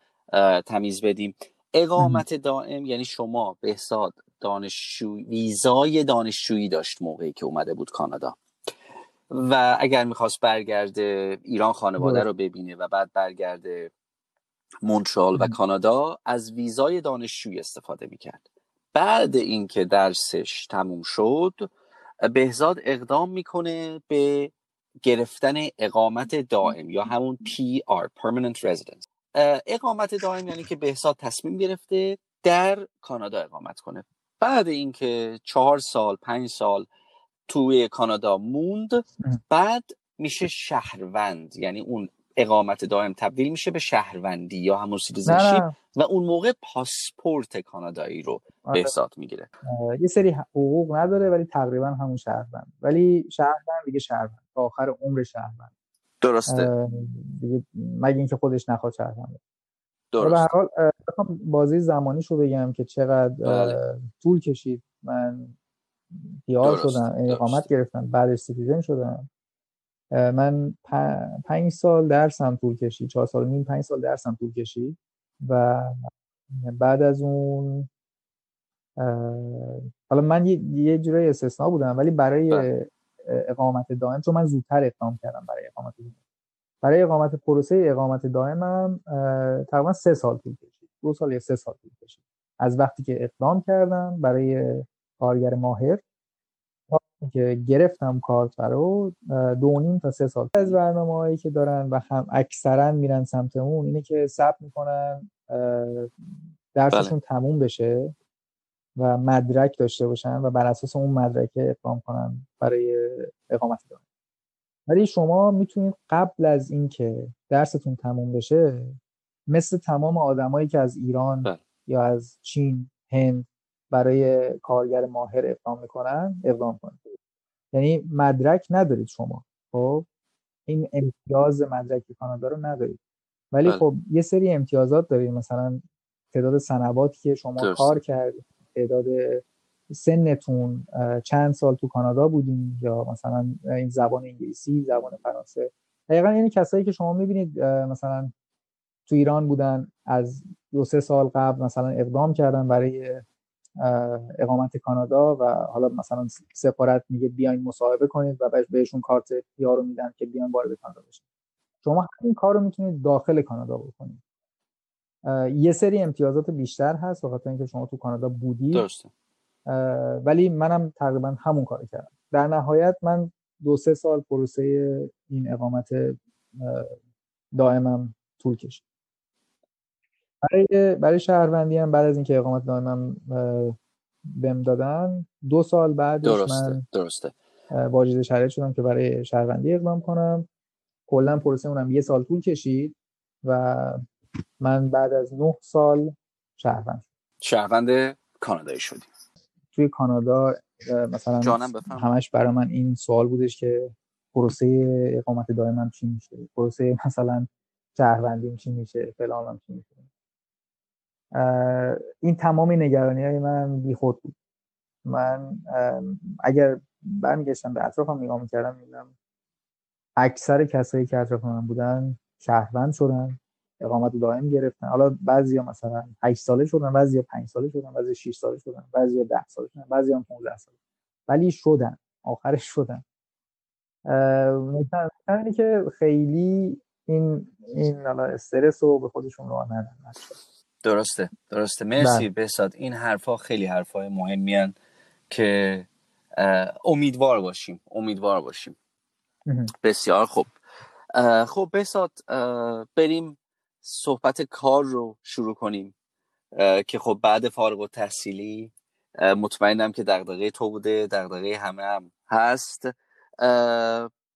تمیز بدیم. اقامت دائم یعنی شما به حساب ویزای دانشجویی داشت موقعی که اومده بود کانادا و اگر میخواست برگرده ایران خانواده رو ببینه و بعد برگرده مونترال و کانادا، از ویزای دانشجویی استفاده میکرد. بعد اینکه درسش تموم شد، بهزاد اقدام میکنه به گرفتن اقامت دائم یا همون PR Permanent Residence. اقامت دائم یعنی که بهزاد تصمیم گرفته در کانادا اقامت کنه. بعد اینکه 4-5 سال توی کانادا موند، بعد میشه شهروند، یعنی اون اقامت دائم تبدیل میشه به شهروندی یا همون سیتیزنشیپ و اون موقع پاسپورت کانادایی رو بهزاد میگیره. یه سری حقوق نداره ولی تقریبا همون شهروند، ولی شهروند دیگه شهروند تا آخر عمر شهروند. درسته، مگه اینکه خودش نخواد شهروند. درسته. به هر حال بازی زمانیشو بگم که چقدر طول کشید. من پیار شدم، اقامت گرفتم، بعدش سیتیزن شدم. من 5 سال درسم طول کشید، 4.5 سال درسم طول کشید و بعد از اون حالا من یه جورای استثناء بودم ولی برای اقامت دائم، چون من زودتر اقدام کردم برای اقامت دائم، برای اقامت پروسه اقامت دائمم تقریبا 3 سال طول کشید، 2 سال یا 3 سال طول کشید از وقتی که اقدام کردم برای کارگر ماهر که گرفتم کارت رو، 2.5 تا 3 سال. از برنامه‌هایی که دارن و هم اکثرا میرن سمت اون اینه که صبر میکنن درسشون تموم بشه و مدرک داشته باشن و بر اساس اون مدرک اقدام کنن برای اقامت دائم. ولی شما میتونید قبل از اینکه درستون تموم بشه، مثل تمام آدمایی که از ایران یا از چین، هند برای کارگر ماهر اقدام کنن. یعنی مدرک ندارید شما، خب این امتیاز مدرک کانادا رو ندارید، ولی خب یه سری امتیازات دارید، مثلا تعداد سنواتی که شما کار کردید، تعداد سنتون، چند سال تو کانادا بودین، یا مثلا این زبان انگلیسی، زبان فرانسه. دقیقاً یعنی کسایی که شما میبینید مثلا تو ایران بودن، از 2-3 سال قبل مثلا اقدام کردن برای اقامت کانادا و حالا مثلا سفارت میگه بیاین مصاحبه کنید و بهشون کارت پیار رو میدن که بیان وارد کانادا بشن. شما همین کار رو میتونید داخل کانادا بکنید. یه سری امتیازات بیشتر هست به خاطر اینکه شما تو کانادا بودید. درسته. ولی منم تقریبا همون کارو کردم. در نهایت من 2-3 سال پروسه این اقامت دائمم طول کشید. برای شهروندی هم بعد از اینکه اقامت دائمم بهم دادن، 2 سال بعدش من واجد شرایط شدم که برای شهروندی اقدام کنم. کلا پروسه اونم 1 سال طول کشید و من بعد از 9 سال شهروند کانادایی شدیم. توی کانادا مثلا همش برای من این سوال بودش که پروسه اقامت دائمم چی میشه، پروسه مثلا شهروندیم چی میشه، فلانم چی میشه. این تمامی نگرانی‌های من بیخود بود. من اگر برمیگشتم به اطرافم نگاه می‌کردم، می‌دیدم اکثر کسایی که اطراف من بودن شهروند شدن، اقامت دائم گرفتن. حالا بعضیا مثلا 8 ساله شدن، بعضیا 5 ساله شدن، بعضیا 6 ساله شدن، بعضیا 10 ساله شدن، بعضیا 15 ساله. ولی شدن، آخرش شدن. مثلا که خیلی این حالا استرس رو به خودشون راه ندادن. درسته. مرسی بهزاد، این حرفا خیلی حرفای مهمی هن که امیدوار باشیم. بسیار خب بهزاد، بریم صحبت کار رو شروع کنیم که خب بعد فارغ التحصیلی مطمئنم که دغدغه تو بوده، دغدغه همه هم هست.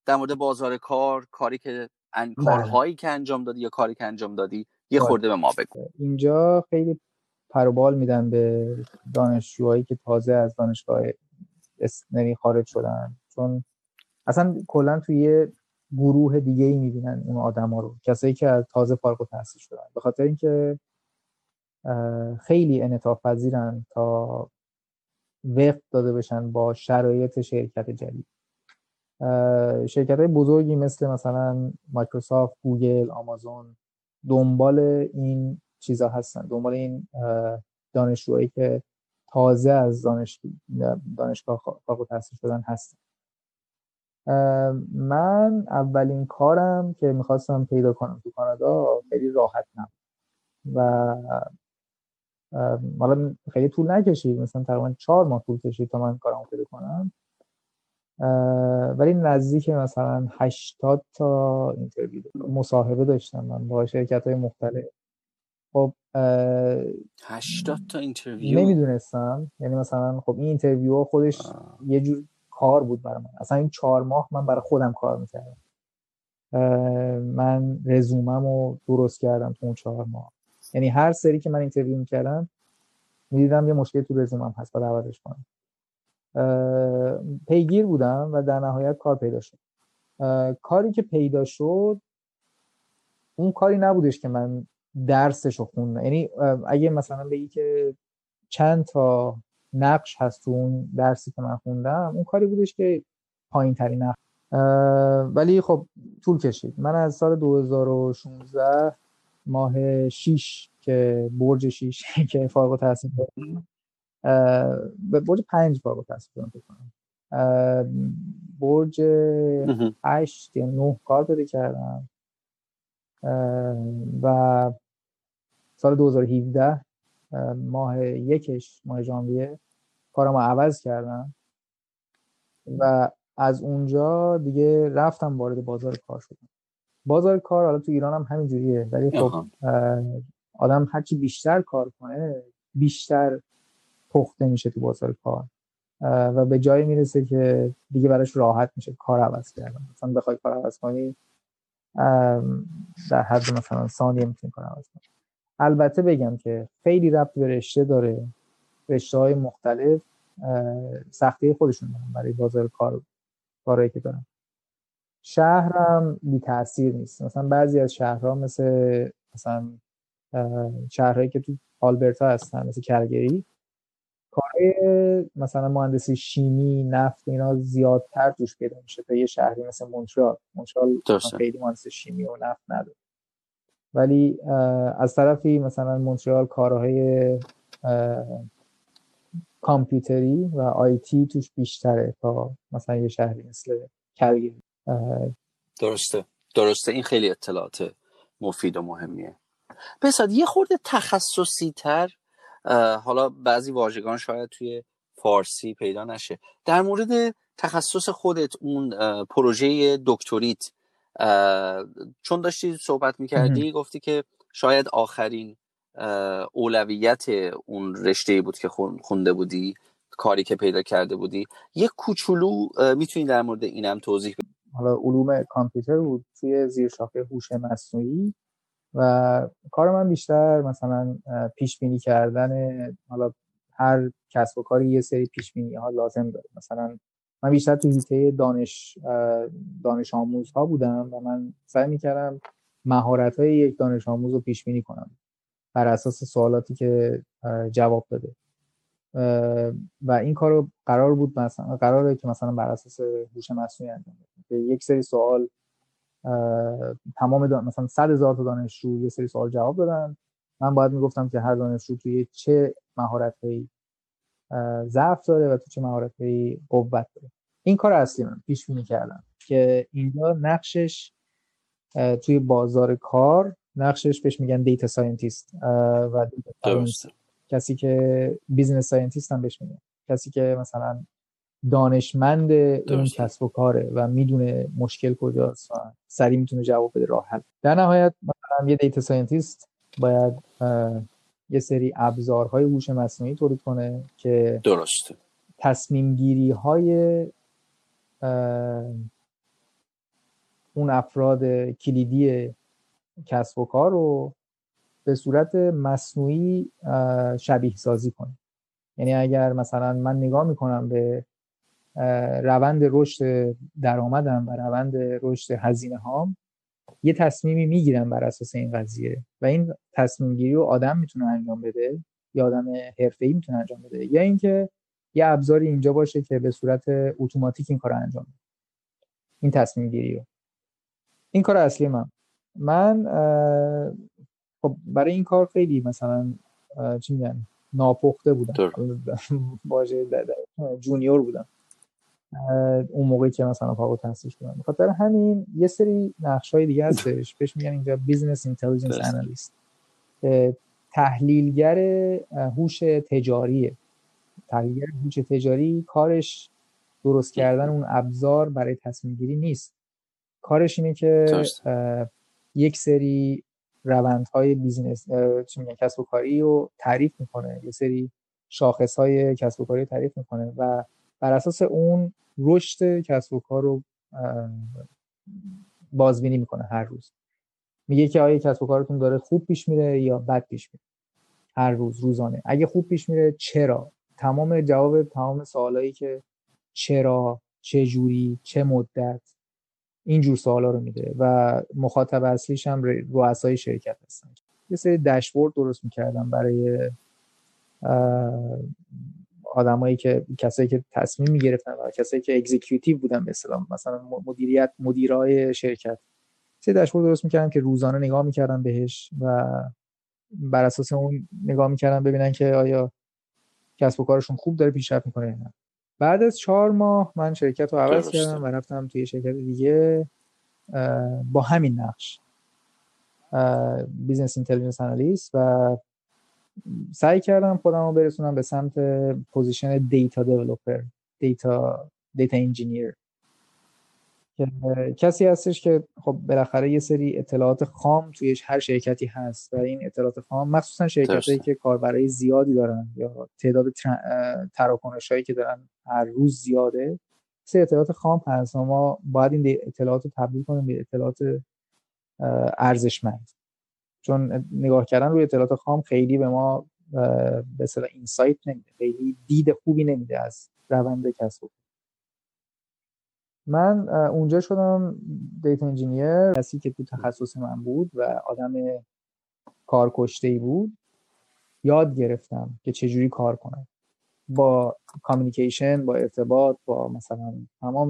در مورد بازار کار، کاری که کارهایی که انجام دادی یا کاری که انجام دادی یه خورده به ما بگو. اینجا خیلی پروبال میدن به دانشجوهایی که تازه از دانشگاه خارج شدن، چون اصلا کلا توی یه گروه دیگه ای میبینن اون آدما رو، کسایی که از تازه فارغ التحصیل شدن، به خاطر اینکه خیلی انعطاف پذیرن تا وقت داده بشن با شرایط شرکت جدید. شرکت‌های بزرگی مثلا مایکروسافت، گوگل، آمازون دنبال این چیزا هستن، دنبال این دانشجوهایی که تازه از دانشگاه فارغ التحصیل شدن هستن. من اولین کارم که میخواستم پیدا کنم تو کانادا خیلی راحت نبود و حالا خیلی طول نکشید، مثلا تقریبا 4 ماه طول کشید تا من کارم پیدا کنم، ولی نزدیک مثلا 80 تا اینترویو مصاحبه داشتم من با شرکت‌های مختلف. خب 80 تا اینترویو نمیدونستم، یعنی مثلا خب این اینترویو خودش یه جور کار بود برای من. اصلا این 4 ماه من برای خودم کار میکردم، من رزومم رو درست کردم تو اون 4 ماه. یعنی هر سری که من اینترویو میکردم میدیدم یه مشکل تو رزومم هست، باید عوضش کنم. پیگیر بودم و در نهایت کار پیدا شد. کاری که پیدا شد اون کاری نبودش که من درسش رو خوندم، یعنی اگه مثلا بگی که چند تا نقش هست تو اون درسی که من خوندم، اون کاری بودش که پایین ترین نقش، ولی خب طول کشید. من از سال 2016 ماه 6 که برج 6 که فارغ التحصیل شدم به برج 5 فارغ التحصیل شدم، برج 8 یا 9 کار پیدا کردم و سال 2017 ماه یکش، ماه ژانویه، کارم رو عوض کردم و از اونجا دیگه رفتم وارد بازار کار شدم. بازار کار حالا تو ایران هم همین جوریه، ولی خب آدم هرچی بیشتر کار کنه بیشتر پخته میشه تو بازار کار و به جایی میرسه که دیگه براش راحت میشه کار عوض کردن. مثلا بخوای کار عوض کنی در حد مثلا ثانیه میتونی کار عوض کنی. البته بگم که خیلی ربط به رشته داره، رشته‌های مختلف سختی خودشون دارن برای بازار کار، کارهایی که دارن. شهرم بی تأثیر نیست، مثلا بعضی از شهرها مثلا شهرهایی که تو آلبرتا هستن مثل کالگری، کارهای مثلا مهندسی شیمی، نفت، اینا زیادتر توش پیدا میشه تا یه شهری مثل مونترال. مونترال خیلی مهندسی شیمی و نفت نداره، ولی از طرفی مثلا مونترال کارهای کامپیوتری و آیتی توش بیشتره تا مثلا یه شهری مثل کالگری. درسته. این خیلی اطلاعات مفید و مهمیه. بساد یه خورده تخصصی تر، حالا بعضی واژگان شاید توی فارسی پیدا نشه، در مورد تخصص خودت، اون پروژه دکتریت، چون داشتی صحبت میکردی گفتی که شاید آخرین اولویت اون رشته‌ای بود که خونده بودی، کاری که پیدا کرده بودی. یه کوچولو میتونی در مورد اینم توضیح بدی؟ حالا علوم کامپیوتر بود توی زیر شاخه هوش مصنوعی و کار من بیشتر مثلا پیش بینی کردن، حالا هر کسب و کاری یه سری پیش بینی ها لازم داره. مثلا من بیشتر تو حیطه دانش آموز ها بودم و من سعی میکردم مهارت های یک دانش آموز رو پیش بینی کنم بر اساس سوالاتی که جواب داده و این کارو قرار بود مثلا قراره که مثلا بر اساس هوش مصنوعی انجام بشه که یک سری سوال تمام مثلا 100,000 تا دانشجو یه سری سوال جواب دادن، من باید میگفتم که هر دانشجو توی چه مهارت‌هایی ضعف داره و تو چه مهارت‌هایی قوت داره. این کار اصلی من پیش بینی کردم که اینجا نقشش توی بازار کار، نقشش بهش میگن دیتا ساینتیست و درست. کسی که بیزنس ساینتیست هم بهش میگن، کسی که مثلا دانشمند اون کسب و کاره و میدونه مشکل کجاست و سریع میتونه جواب بده راحت. در نهایت مثلا یه دیتا ساینتیست باید یه سری ابزارهای هوش مصنوعی تولید کنه که درسته تصمیم گیری های اون افراد کلیدی کسب و کار رو به صورت مصنوعی شبیه سازی کنیم. یعنی اگر مثلا من نگاه میکنم به روند رشد درآمدم و روند رشد هزینه هام، یه تصمیمی میگیرم بر اساس این قضیه و این تصمیم گیری رو آدم میتونه انجام بده یا آدم حرفه‌ای میتونه انجام بده، یا اینکه یه ابزاری اینجا باشه که به صورت اتوماتیک این کارو انجام بده، این تصمیم گیری رو. این کار اصلی من خب برای این کار خیلی مثلا چی میگن ناپخته بودم، واژه جونیور بودم اون موقعی که مثلا فارغ التحصیل شدم. بخاطر همین یه سری نقش‌های دیگه هستش بهش میگن اینجا بیزنس اینتلیجنس آنالیست، تحلیلگر هوش تجاریه. تحلیلگر هوش تجاری کارش درست کردن اون ابزار برای تصمیم گیری نیست، کارش اینه که یک سری روندهای بیزنس کسب و کاری رو تعریف میکنه، یک سری شاخصهای کسب و کاری رو تعریف میکنه و بر اساس اون رشد کسب و کار رو بازبینی میکنه. هر روز میگه که آیا کسب و کارتون داره خوب پیش میره یا بد پیش میره، هر روز روزانه. اگه خوب پیش میره چرا، تمام جواب تمام سوالایی که چرا، چه جوری، چه مدت، اینجور سوالا رو میده و مخاطب اصلیش هم رؤسای شرکت هستن. یه سری داشبورد درست میکردم برای آدمایی که کسایی که تصمیم میگرفتن و کسایی که اگزیکیوتیو بودن، به اصطلاح مثلا مدیریت مدیرای شرکت. سه داشبورد درست میکردم که روزانه نگاه میکردم بهش و بر اساس اون نگاه میکردم ببینن که آیا کسب و کارشون خوب داره پیشرفت میکنه یا نه. بعد از 4 ماه من شرکت رو عوض کردم و رفتم توی شرکت دیگه با همین نقش بیزنس اینتلیجنس آنالیست و سعی کردم خودم رو برسونم به سمت پوزیشن دیتا دیولپر، دیتا انجینیر، کسی هستش که خب بالاخره یه سری اطلاعات خام توی هر شرکتی هست و این اطلاعات خام مخصوصا شرکتایی که کاربرای زیادی دارن یا تعداد تراکنشایی که دارن هر روز زیاده، سه اطلاعات خام هست. ما باید این اطلاعات رو تبدیل کنیم به اطلاعات ارزشمند، چون نگاه کردن روی اطلاعات خام خیلی به ما به اصطلاح اینسایت نمیده، خیلی دید خوبی نمیده از روند کسب. من اونجا شدم دیتا انجینیر، کسی که تو تخصص من بود و آدم کارکشته‌ای بود. یاد گرفتم که چجوری کار کنم با کامیونیکیشن، با ارتباط، با مثلا تمام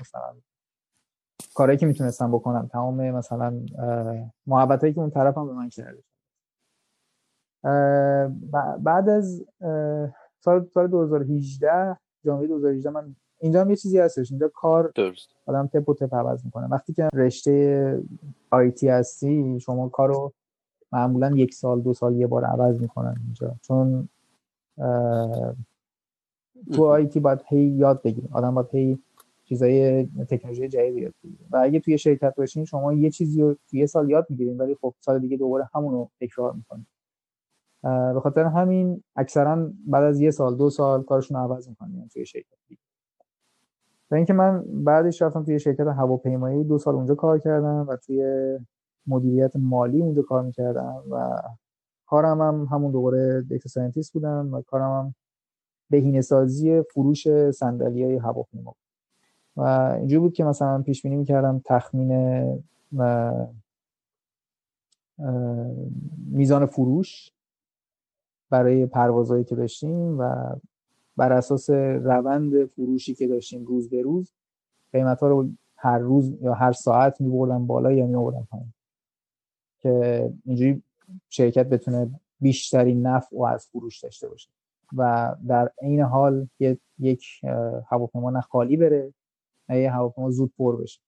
مثلا کارهایی که میتونستم بکنم، تمام مثلا محبتایی که اون طرفم به من کرده. بعد از سال 2018، ژانویه 2018 من اینجا هم یه چیزی هستش، اینجا کار آدم تپ و تپ عوض میکنه. وقتی که رشته آیتی هستی شما کارو معمولا 1 سال 2 سال یه بار عوض میکنن اینجا، چون تو آیتی باید هی یاد بگیریم، آدم باید هی چیزای تکنولوژی جدید یاد بگیره و اگه توی شرکت باشین شما یه چیزی رو توی یه سال یاد میگیرین ولی خب سال دیگه دوباره همونو تکرار میکنین. به خاطر همین اکثرا بعد از 1 سال 2 سال کارشون عوض میکنن توی شرکت. تا اینکه من بعدش رفتم توی شرکت هواپیمایی، 2 سال اونجا کار کردم و توی مدیریت مالی اونجا کار میکردم و کارم هم همون دوباره دیتا ساینتیست بودم و کارم هم بهینه‌سازی فروش صندلی‌های هواپیما و اینجوری بود که مثلا پیش بینی میکردم تخمین میزان فروش برای پروازهایی که داشتیم و بر اساس روند فروشی که داشتیم روز به روز قیمت‌ها رو هر روز یا هر ساعت می‌بردم بالا یا می‌آوردم پایین که اینجوری شرکت بتونه بیشترین نفع و از فروش داشته باشه و در عین حال یک هواپیما نه خالی بره نه یه هواپیما زود پر بشه.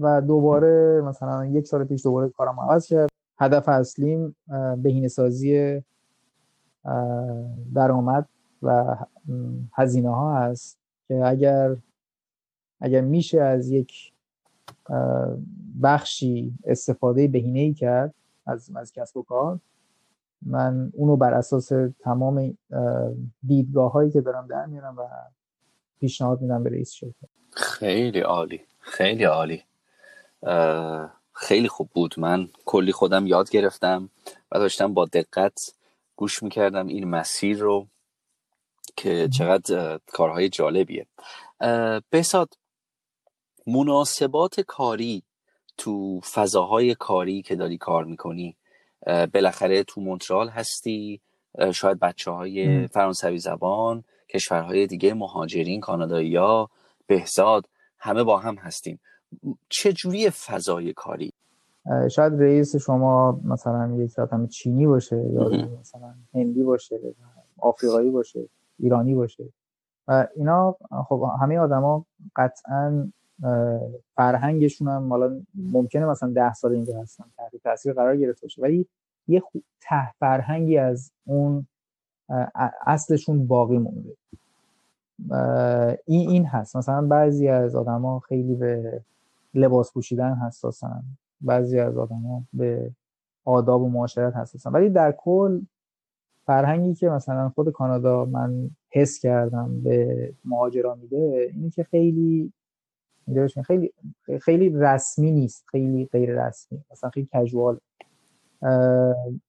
و دوباره مثلا 1 سال پیش دوباره کارم عوض کرد. هدف اصلیم بهینه‌سازی درآمد و هزینه ها هست که اگر میشه از یک بخشی استفاده بهینه‌ای کرد از کسب و کار، من اونو بر اساس تمام دیدگاه‌هایی که دارم در میارم و پیشنهاد میدم به رئیس شرکت. خیلی عالی، خیلی عالی، خیلی خوب بود. من کلی خودم یاد گرفتم و داشتم با دقت گوش میکردم این مسیر رو که چقدر کارهای جالبیه. بساد مناسبات کاری تو فضاهای کاری که داری کار میکنی، بالاخره تو مونترال هستی، شاید بچه های فرانسوی زبان، کشورهای دیگه، مهاجرین، کانادایی ها، بهزاد، همه با هم هستیم. چجوری فضای کاری؟ شاید رئیس شما مثلا یک آدم چینی باشه یا مثلا هندی باشه، آفریقایی باشه، ایرانی باشه و اینا. خب همه آدما قطعاً فرهنگشون هم حالا ممکنه مثلا 10 سال اینجا هستن، تحت تاثیر قرار گرفته باشه، ولی یه ته فرهنگی از اون اصلشون باقی مونده. این هست. مثلا بعضی از آدما خیلی به لباس پوشیدن حساسن، بعضی از آدما به آداب و معاشرت حساسن، ولی در کل فرهنگی که مثلا خود کانادا من حس کردم به مهاجران میده اینی که خیلی رسمی نیست، خیلی غیر رسمی، مثلا خیلی کژوال.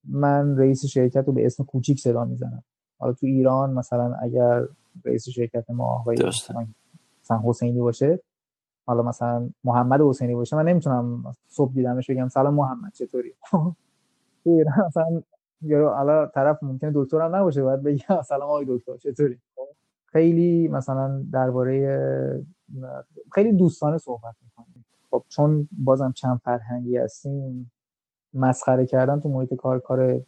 من رئیس شرکت رو به اسم کوچیک صدا میزنم. حالا تو ایران مثلا اگر رئیس شرکت ما آقای مثلا حسینی باشه، حالا مثلا محمد حسینی باشه، من نمیتونم صبح دیدمش بگم سلام محمد چطوری. ایران مثلا یارو حالا طرف ممکنه دکترم نباشه، باید بگم سلام آقای دکتر چطوری. خیلی مثلا درباره خیلی دوستانه صحبت می‌کنیم. خب چون بازم چند فرهنگی هستیم، مسخره کردن تو محیط کار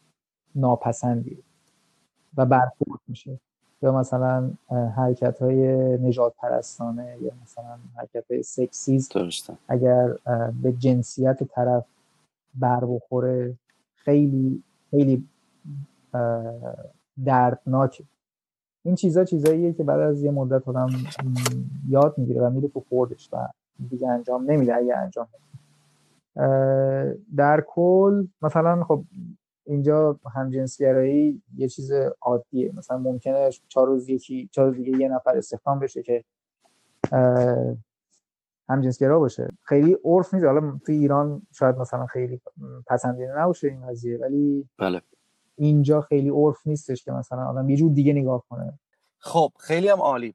ناپسندی و برخورد میشه، یا مثلا حرکت‌های نژاد پرستانه یا مثلا حرکت‌های سکسیست اگر به جنسیت طرف بر بخوره خیلی خیلی دردناکه. این چیزاییه که بعد از یه مدت آدم یاد میگیره و میره تو خوردش و دیگه انجام نمیده. اگه انجام نمیده در کل مثلا خب اینجا همجنسگرایی یه چیز عادیه، مثلا ممکنه 4 روز دیگه یه نفر استخدام بشه که همجنسگرا باشه. خیلی عرف نیست، حالا تو ایران شاید مثلا خیلی پسندیده نباشه این قضیه، ولی بله اینجا خیلی عرف نیستش که مثلا آدم یه جور دیگه نگاه کنه. خب خیلی هم عالی.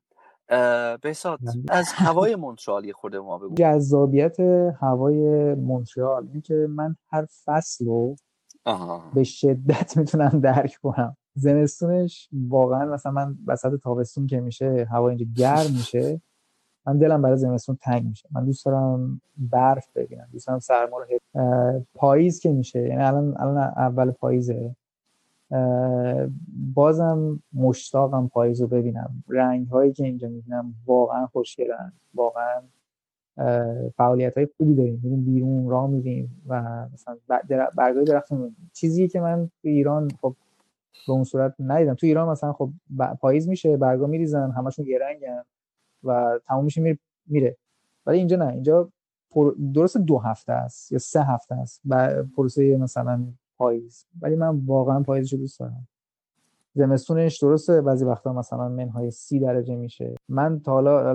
بساط از هوای مونترال خورده ما بگو. جذابیت هوای مونترال اینه که من هر فصل رو به شدت میتونم درک کنم. زمستونش واقعا مثلا من وسط تابستون که میشه هوا اینجا گرم میشه، من دلم برای زمستون تنگ میشه. من دوست دارم برف ببینم، دوست دارم سرما رو. پاییز که میشه، یعنی الان اول پاییزه، بازم مشتاقم پاییز رو ببینم. رنگ هایی که اینجا میبینم واقعا خوشگلن، واقعا فعالیت های خوبی داریم، میریم بیرون راه میریم و مثلا برگای درخت میبینیم، چیزی که من تو ایران خب به اون صورت ندیدم. تو ایران مثلا خب پاییز میشه، برگا میریزن، همشون یه رنگن و تمام میشه میره. ولی اینجا نه، اینجا درست 2 هفته است یا 3 هفته است پروسه مثلا پاییز، ولی من واقعا پاییزشو دوست دارم. زمستونش درسته بعضی وقتا مثلا منهای 30 درجه میشه. من تا حالا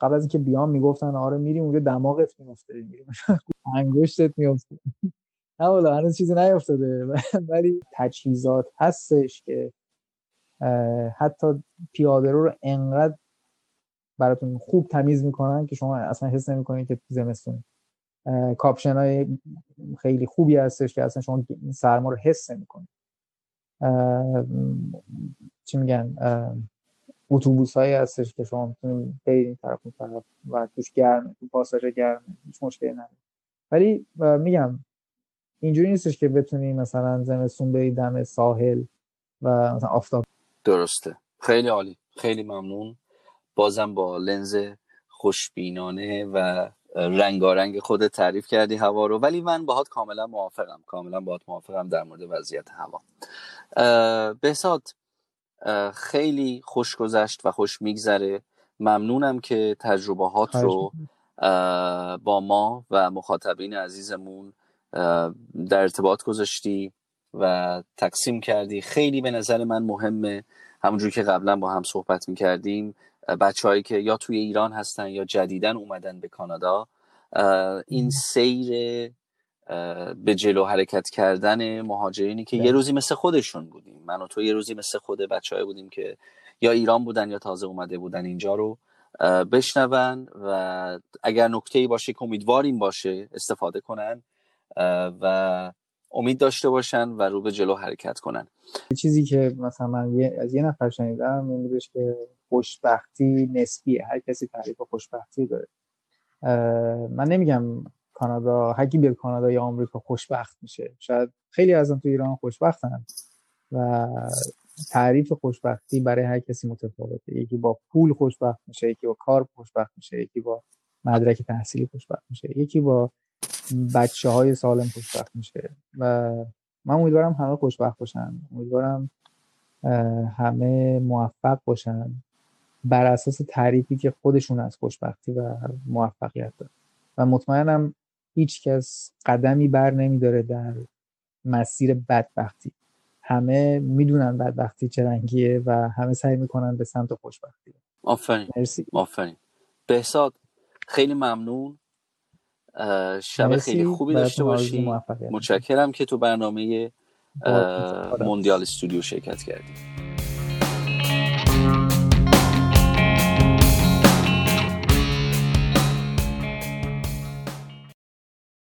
قبل از اینکه بیام میگفتن آره میریم اونجا دماغت میفته، میریم انگشتت میفته. نه والا هنوز چیزی نیفتاده، ولی تجهیزات هستش که حتی پیاده رو انقدر براتون خوب تمیز میکنن که شما اصلا حس نمیکنید که زمستونه. کاپشنای خیلی خوبی هستش که اصلا شما سرما رو حس نمی‌کنید. چی میگن، اتوبوسایی هستش که شما می‌تونید برید این طرف اون طرف و توش گرمه، تو پاساژا گرمه، هیچ مشکلی نداره. ولی میگم اینجوری نیستش که بتونی مثلا زمستون برید دم ساحل و مثلا آفتاب. درسته. خیلی عالی، خیلی ممنون. بازم با لنز خوشبینانه و رنگارنگ خودت تعریف کردی هوا رو، ولی من باهات کاملا موافقم در مورد وضعیت هوا. بهزاد خیلی خوش گذشت و خوش میگذره. ممنونم که تجربه هات رو با ما و مخاطبین عزیزمون در ارتباط گذاشتی و تقسیم کردی. خیلی به نظر من مهمه، همونجوری که قبلا با هم صحبت میکردیم، بچه‌هایی که یا توی ایران هستن یا جدیدن اومدن به کانادا، این سیر به جلو حرکت کردن مهاجرینی که یه روزی مثل خودشون بودیم، من و تو یه روزی مثل خود بچه‌های بودیم که یا ایران بودن یا تازه اومده بودن اینجا، رو بشنون و اگر نکته‌ای باشه که امیدواریم باشه استفاده کنن و امید داشته باشن و رو به جلو حرکت کنن. چیزی که مثلا من از یه نفر شنیدم این بودش که خوشبختی نسبیه، هر کسی تعریف خوشبختی داره. من نمیگم کانادا، هر کی بیاد کانادا یا آمریکا خوشبخت میشه، شاید خیلی ازم تو ایران خوشبختن و تعریف خوشبختی برای هر کسی متفاوته. یکی با پول خوشبخت میشه، یکی با کار خوشبخت میشه، یکی با مدرک تحصیلی خوشبخت میشه، یکی با بچه‌های سالم خوشبخت میشه و من امیدوارم همه خوشبخت باشن، امیدوارم همه موفق باشن بر اساس تعریفی که خودشون از خوشبختی و موفقیت دارن و مطمئنم هیچ کس قدمی بر نمیداره در مسیر بدبختی. همه میدونن بدبختی چه رنگیه و همه سعی میکنن به سمت خوشبختی. آفرین. مرسی. آفرین. بهزاد خیلی ممنون. شب خیلی خوبی داشته باشی. متشکرم که تو برنامه موندیال استودیو شرکت کردی.